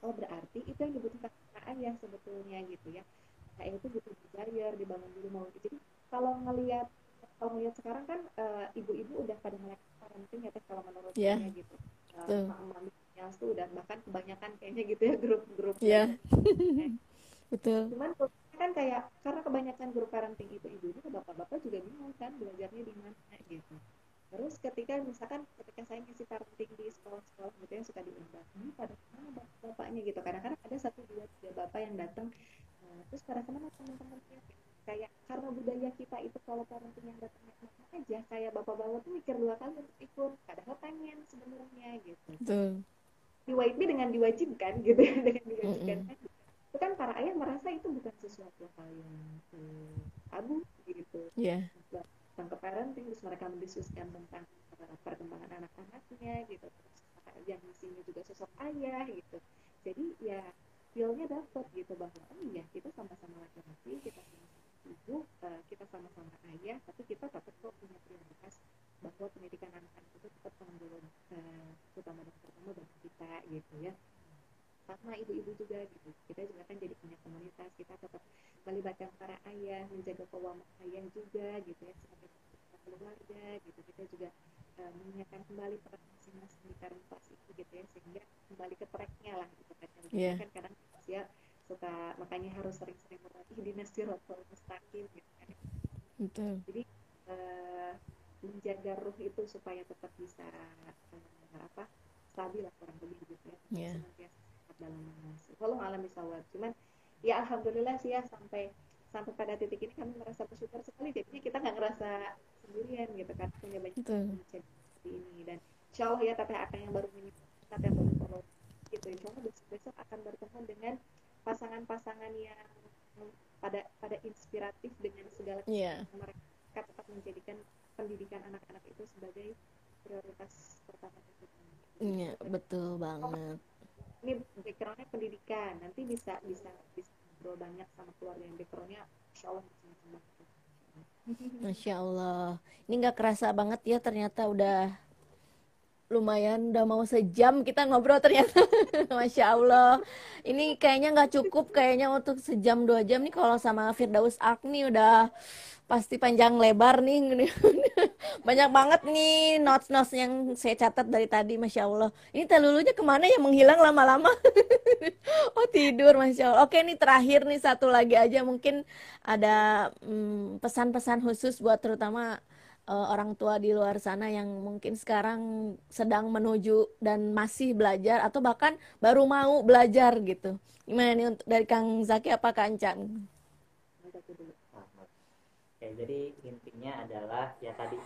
Oh, berarti itu yang dibutuhkan ayah sebetulnya gitu ya. Ayah itu butuh desire, dibangun dulu mau. Jadi kalau ngelihat kalau ngelihat sekarang kan uh, ibu-ibu udah pada melek parenting ya teh, kalau menurut saya yeah. gitu. Uh, Mami yang itu udah bahkan kebanyakan kayaknya gitu ya grup-grup. Iya. Yeah. Betul. Cuman kan kayak karena kebanyakan grup parenting itu ibu-ibu, bapak-bapak juga bingung kan belajarnya di mana gitu. Terus ketika misalkan ketika saya ngisi parenting di sekolah-sekolah gitu yang suka diundang, ini pada kemana bapak-bapaknya gitu. Kadang-kadang ada satu dua tiga bapak yang datang, nah, terus pada kemana teman-temannya. Kayak karena budaya kita itu kalau parenting yang datang aja, kayak bapak-bapak tuh mikir dua kali untuk ikut, kadang-kadang pengen sebenarnya gitu. Betul. Di WhiteBee dengan diwajibkan gitu, dengan diwajibkan mm-hmm. kan. Itu kan para ayah merasa itu bukan sesuatu yang tabu gitu. Iya. Yeah. Tentang ke parenting, terus mereka mendiskusikan tentang perkembangan anak-anaknya gitu, terus yang isinya juga sosok ayah gitu. Jadi ya feel-nya dapat gitu, bahwa oh iya kita sama-sama laki-laki, kita sama-sama ibu, uh, kita sama-sama ayah, tapi kita tetap kok punya prioritas bahwa pendidikan anak-anak itu tetap tanggung jawab utama dan pertama bagi kita gitu ya. Sama ibu-ibu juga gitu, kita juga kan jadi punya komunitas, kita tetap melibatkan para ayah, menjaga keuangan ayah juga gitu ya, sebagai keluarga gitu. Kita juga uh, mengingatkan kembali peran masing-masing di karentas itu gitu ya, sehingga kembali ke tracknya lah gitu kan. Yeah. Kan kadang ya suka, makanya harus sering-sering berlatih dinasti rotul mustaqim gitu kan. Betul. Jadi uh, menjaga ruh itu supaya tetap bisa uh, apa stabil lah kurang lebih gitu ya. Yeah. Walau alam bisawab, cuman ya alhamdulillah sih ya, sampai sampai pada titik ini kami merasa bersyukur sekali, jadinya kita nggak ngerasa sendirian gitu kan, punya banyak macam ini. Dan insya Allah ya teteh akan yang baru menikah, teteh yang baru follow gitu, insya Allah besok besok akan bertemu dengan pasangan-pasangan yang pada pada inspiratif dengan segala yeah. mereka tetap menjadikan pendidikan anak-anak itu sebagai prioritas pertama. Iya yeah, betul banget. Oh, ini backgroundnya pendidikan, nanti bisa bisa bisa ngobrol banyak sama keluarga yang backgroundnya insya Allah macam-macam. Masya Allah, ini nggak kerasa banget ya, ternyata udah lumayan, udah mau sejam kita ngobrol ternyata. Masya Allah, ini kayaknya nggak cukup kayaknya untuk sejam dua jam nih, kalau sama Firdaus Ark nih udah pasti panjang lebar nih. Banyak banget nih notes-notes yang saya catat dari tadi. Masya Allah, ini telulunya kemana ya, menghilang lama-lama. Oh tidur. Masya Allah. Oke nih terakhir nih satu lagi aja, mungkin ada hmm, pesan-pesan khusus buat terutama uh, orang tua di luar sana yang mungkin sekarang sedang menuju dan masih belajar atau bahkan baru mau belajar gitu. Gimana nih untuk dari Kang Zaki apa Kang Chan? Oke, jadi intinya adalah ya tadi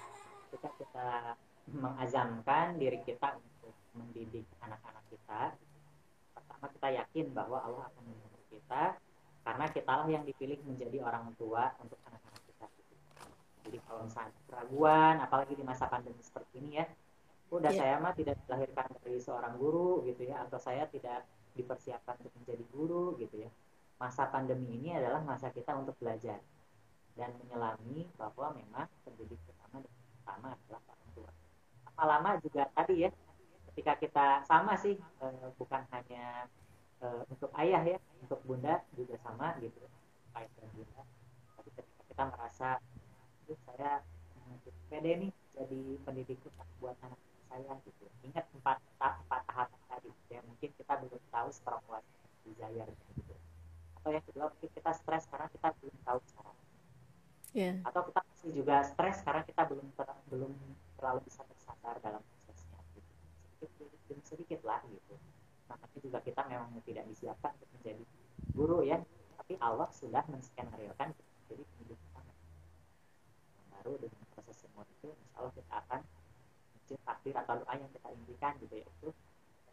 kita kita mengazamkan diri kita untuk mendidik anak-anak kita. Pertama kita yakin bahwa Allah akan menolong kita karena kitalah yang dipilih menjadi orang tua untuk anak-anak kita. Jadi kalau misalnya keraguan, apalagi di masa pandemi seperti ini ya, udah yeah. saya mah tidak dilahirkan dari seorang guru gitu ya, atau saya tidak dipersiapkan untuk menjadi guru gitu ya. Masa pandemi ini adalah masa kita untuk belajar dan menyelami bahwa memang pendidik utama dan utama adalah orang tua. Lama-lama juga tadi ya, ketika kita sama sih, e, bukan hanya e, untuk ayah ya, untuk bunda juga sama gitu, ayah dan bunda. Tapi ketika kita merasa, itu saya pede nih jadi pendidik utama buat anak saya gitu. Ingat empat tahap empat tahapan tadi gitu ya. Mungkin kita belum tahu stimulus desire gitu. Atau yang kedua mungkin kita stres karena kita belum tahu cara. Yeah. Atau kita masih juga stres karena kita belum ter, belum terlalu bisa tersadar dalam prosesnya gitu. Sedikit sedikit lah gitu. Makanya juga kita memang tidak disiapkan untuk menjadi guru ya, tapi Allah sudah menskenariokan jadi pendidikan baru dengan proses semua itu, insya Allah kita akan menciptakan takdir atau doa yang kita impikan gitu, yaitu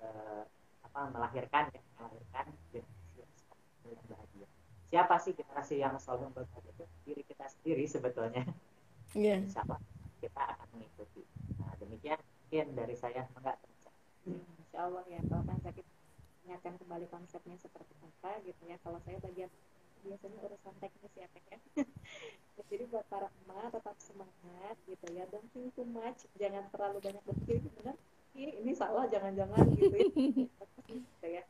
eh, apa melahirkan ya, melahirkan generasi yang bahagia. Siapa sih generasi yang selalu bahagia itu? Diri kita sendiri sebetulnya. Yeah. Insya Allah kita akan mengikuti. Nah, demikian mungkin dari saya, enggak insya Allah ya, kalau Mas Zaki ingatkan kembali konsepnya seperti apa gitu ya. Kalau saya bagian biasanya urusan teknis ya, P K. Jadi buat para emak tetap semangat gitu ya, don't think too much, jangan terlalu banyak berpikir benar, ini ini salah, jangan-jangan gitu ya. Gitu ya.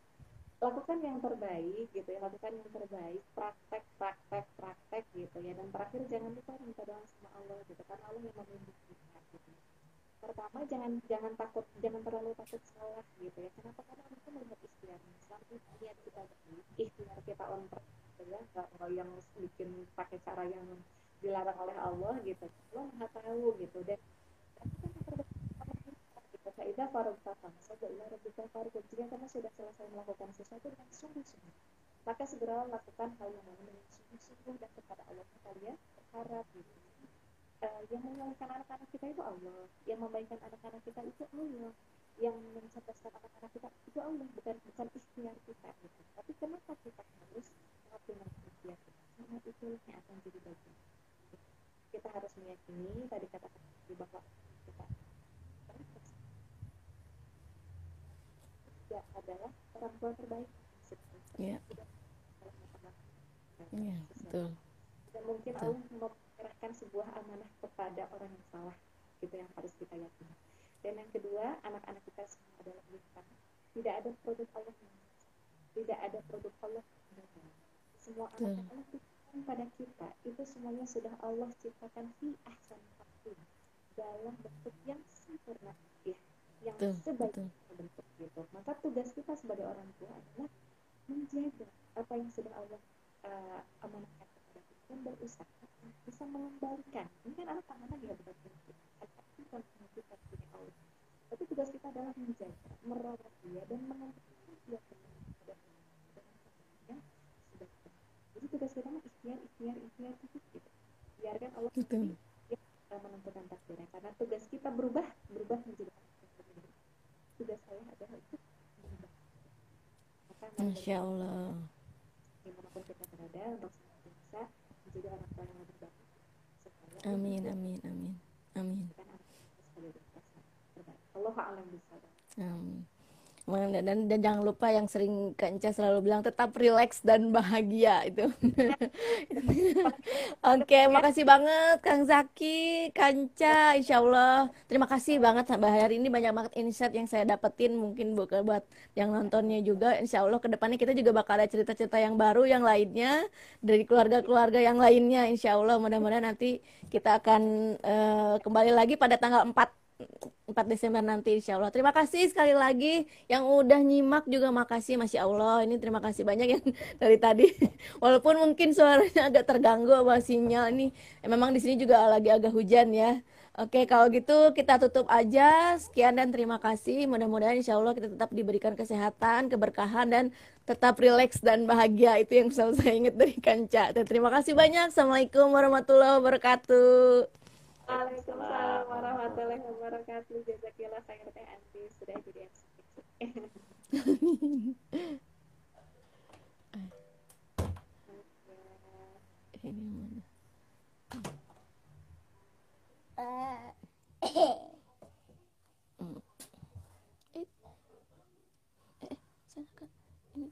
Lakukan yang terbaik gitu ya, lakukan yang terbaik, praktek, praktek, praktek gitu ya. Dan terakhir jangan lupa minta doa sama Allah gitu, karena Allah yang membimbing kita. Gitu. Pertama jangan jangan takut, jangan terlalu takut salah gitu ya. Kenapa? Karena itu melihat ikhtiar. Selama ikhtiar kita baik, ikhtiar kita on track gitu ya, nggak yang bikin pakai cara yang dilarang oleh Allah gitu. Allah nggak tahu gitu. Dan tapi kan kita kaidah farudatan, saja ilah rebika farud. Jika kamu sudah selesai melakukan sesuatu dengan sungguh-sungguh, maka segera lakukan hal yang dengan sungguh-sungguh dan kepada Allah kalian berharap gitu. Uh, yang membaikkan anak-anak kita itu Allah, yang membaikkan anak-anak kita itu Allah, yang mencerdaskan anak-anak kita itu Allah, bukan bukan ikhtiar kita gitu. Tapi kenapa kita harus melakukan ikhtiar kita? Karena itu yang akan jadi bagian. Kita harus meyakini tadi kata-kata di bahwa kita ya adalah orang tua terbaik. Iya. Iya, betul. Dan mungkin Allah menyerahkan sebuah amanah kepada orang yang salah, gitu yang harus kita yakini. Dan yang kedua, anak-anak kita semua adalah bintang. Tidak ada produk Allah yang tidak ada produk Allah yang semua anak-anak Allah ciptakan pada kita, itu semuanya sudah Allah ciptakan fi ahsan taqwim dalam bentuk yang sempurna, ya, yang tuh, sebaik bentuk gitu. Maka tugas kita sebagai orang tua adalah menjaga apa yang sudah Allah uh, amanahkan. Berusaha bisa mengembalikan. Ini kan anak tangannya juga berbeda. Tapi konsumsi kita punya Allah. Tapi tugas kita adalah menjaga, merawat dia dan mengembalikan dia kepada yang sebenarnya. Jadi tugas kita mah ikhtiar, ikhtiar, ikhtiar gitu. Biarkan Allah sendiri yang menentukan takdirnya. Karena tugas kita berubah, berubah menjadi takdir. Tugas saya adalah itu berubah. Insya Allah. Dimanapun kita berada, untuk bisa jadi orang tua yang lebih baik. Amin, amin, amin, amin. Allah alam bisa. Amin. Dan, dan jangan lupa yang sering Kak Inca selalu bilang, tetap relax dan bahagia itu. Oke, okay, makasih banget Kang Zaki, Kak Inca, insya Allah. Terima kasih banget sampai hari ini banyak banget insight yang saya dapetin, mungkin bukan buat yang nontonnya juga. Insya Allah kedepannya kita juga bakal ada cerita-cerita yang baru, yang lainnya dari keluarga-keluarga yang lainnya. Insya Allah mudah-mudahan nanti kita akan uh, kembali lagi pada tanggal empat Desember nanti, insya Allah. Terima kasih sekali lagi yang udah nyimak juga, makasih, masya Allah. Ini terima kasih banyak yang dari tadi. Walaupun mungkin suaranya agak terganggu sama sinyal ini. Eh, memang di sini juga lagi agak hujan ya. Oke, kalau gitu kita tutup aja. Sekian dan terima kasih. Mudah-mudahan insya Allah kita tetap diberikan kesehatan, keberkahan dan tetap rileks dan bahagia. Itu yang selalu saya ingat dari Kanca. Dan terima kasih banyak. Assalamualaikum warahmatullahi wabarakatuh. Waalaikumsalam warahmatullahi wabarakatuh. Jazakillah khairan Teh Anti sudah jadi eksekutif. Ini mana?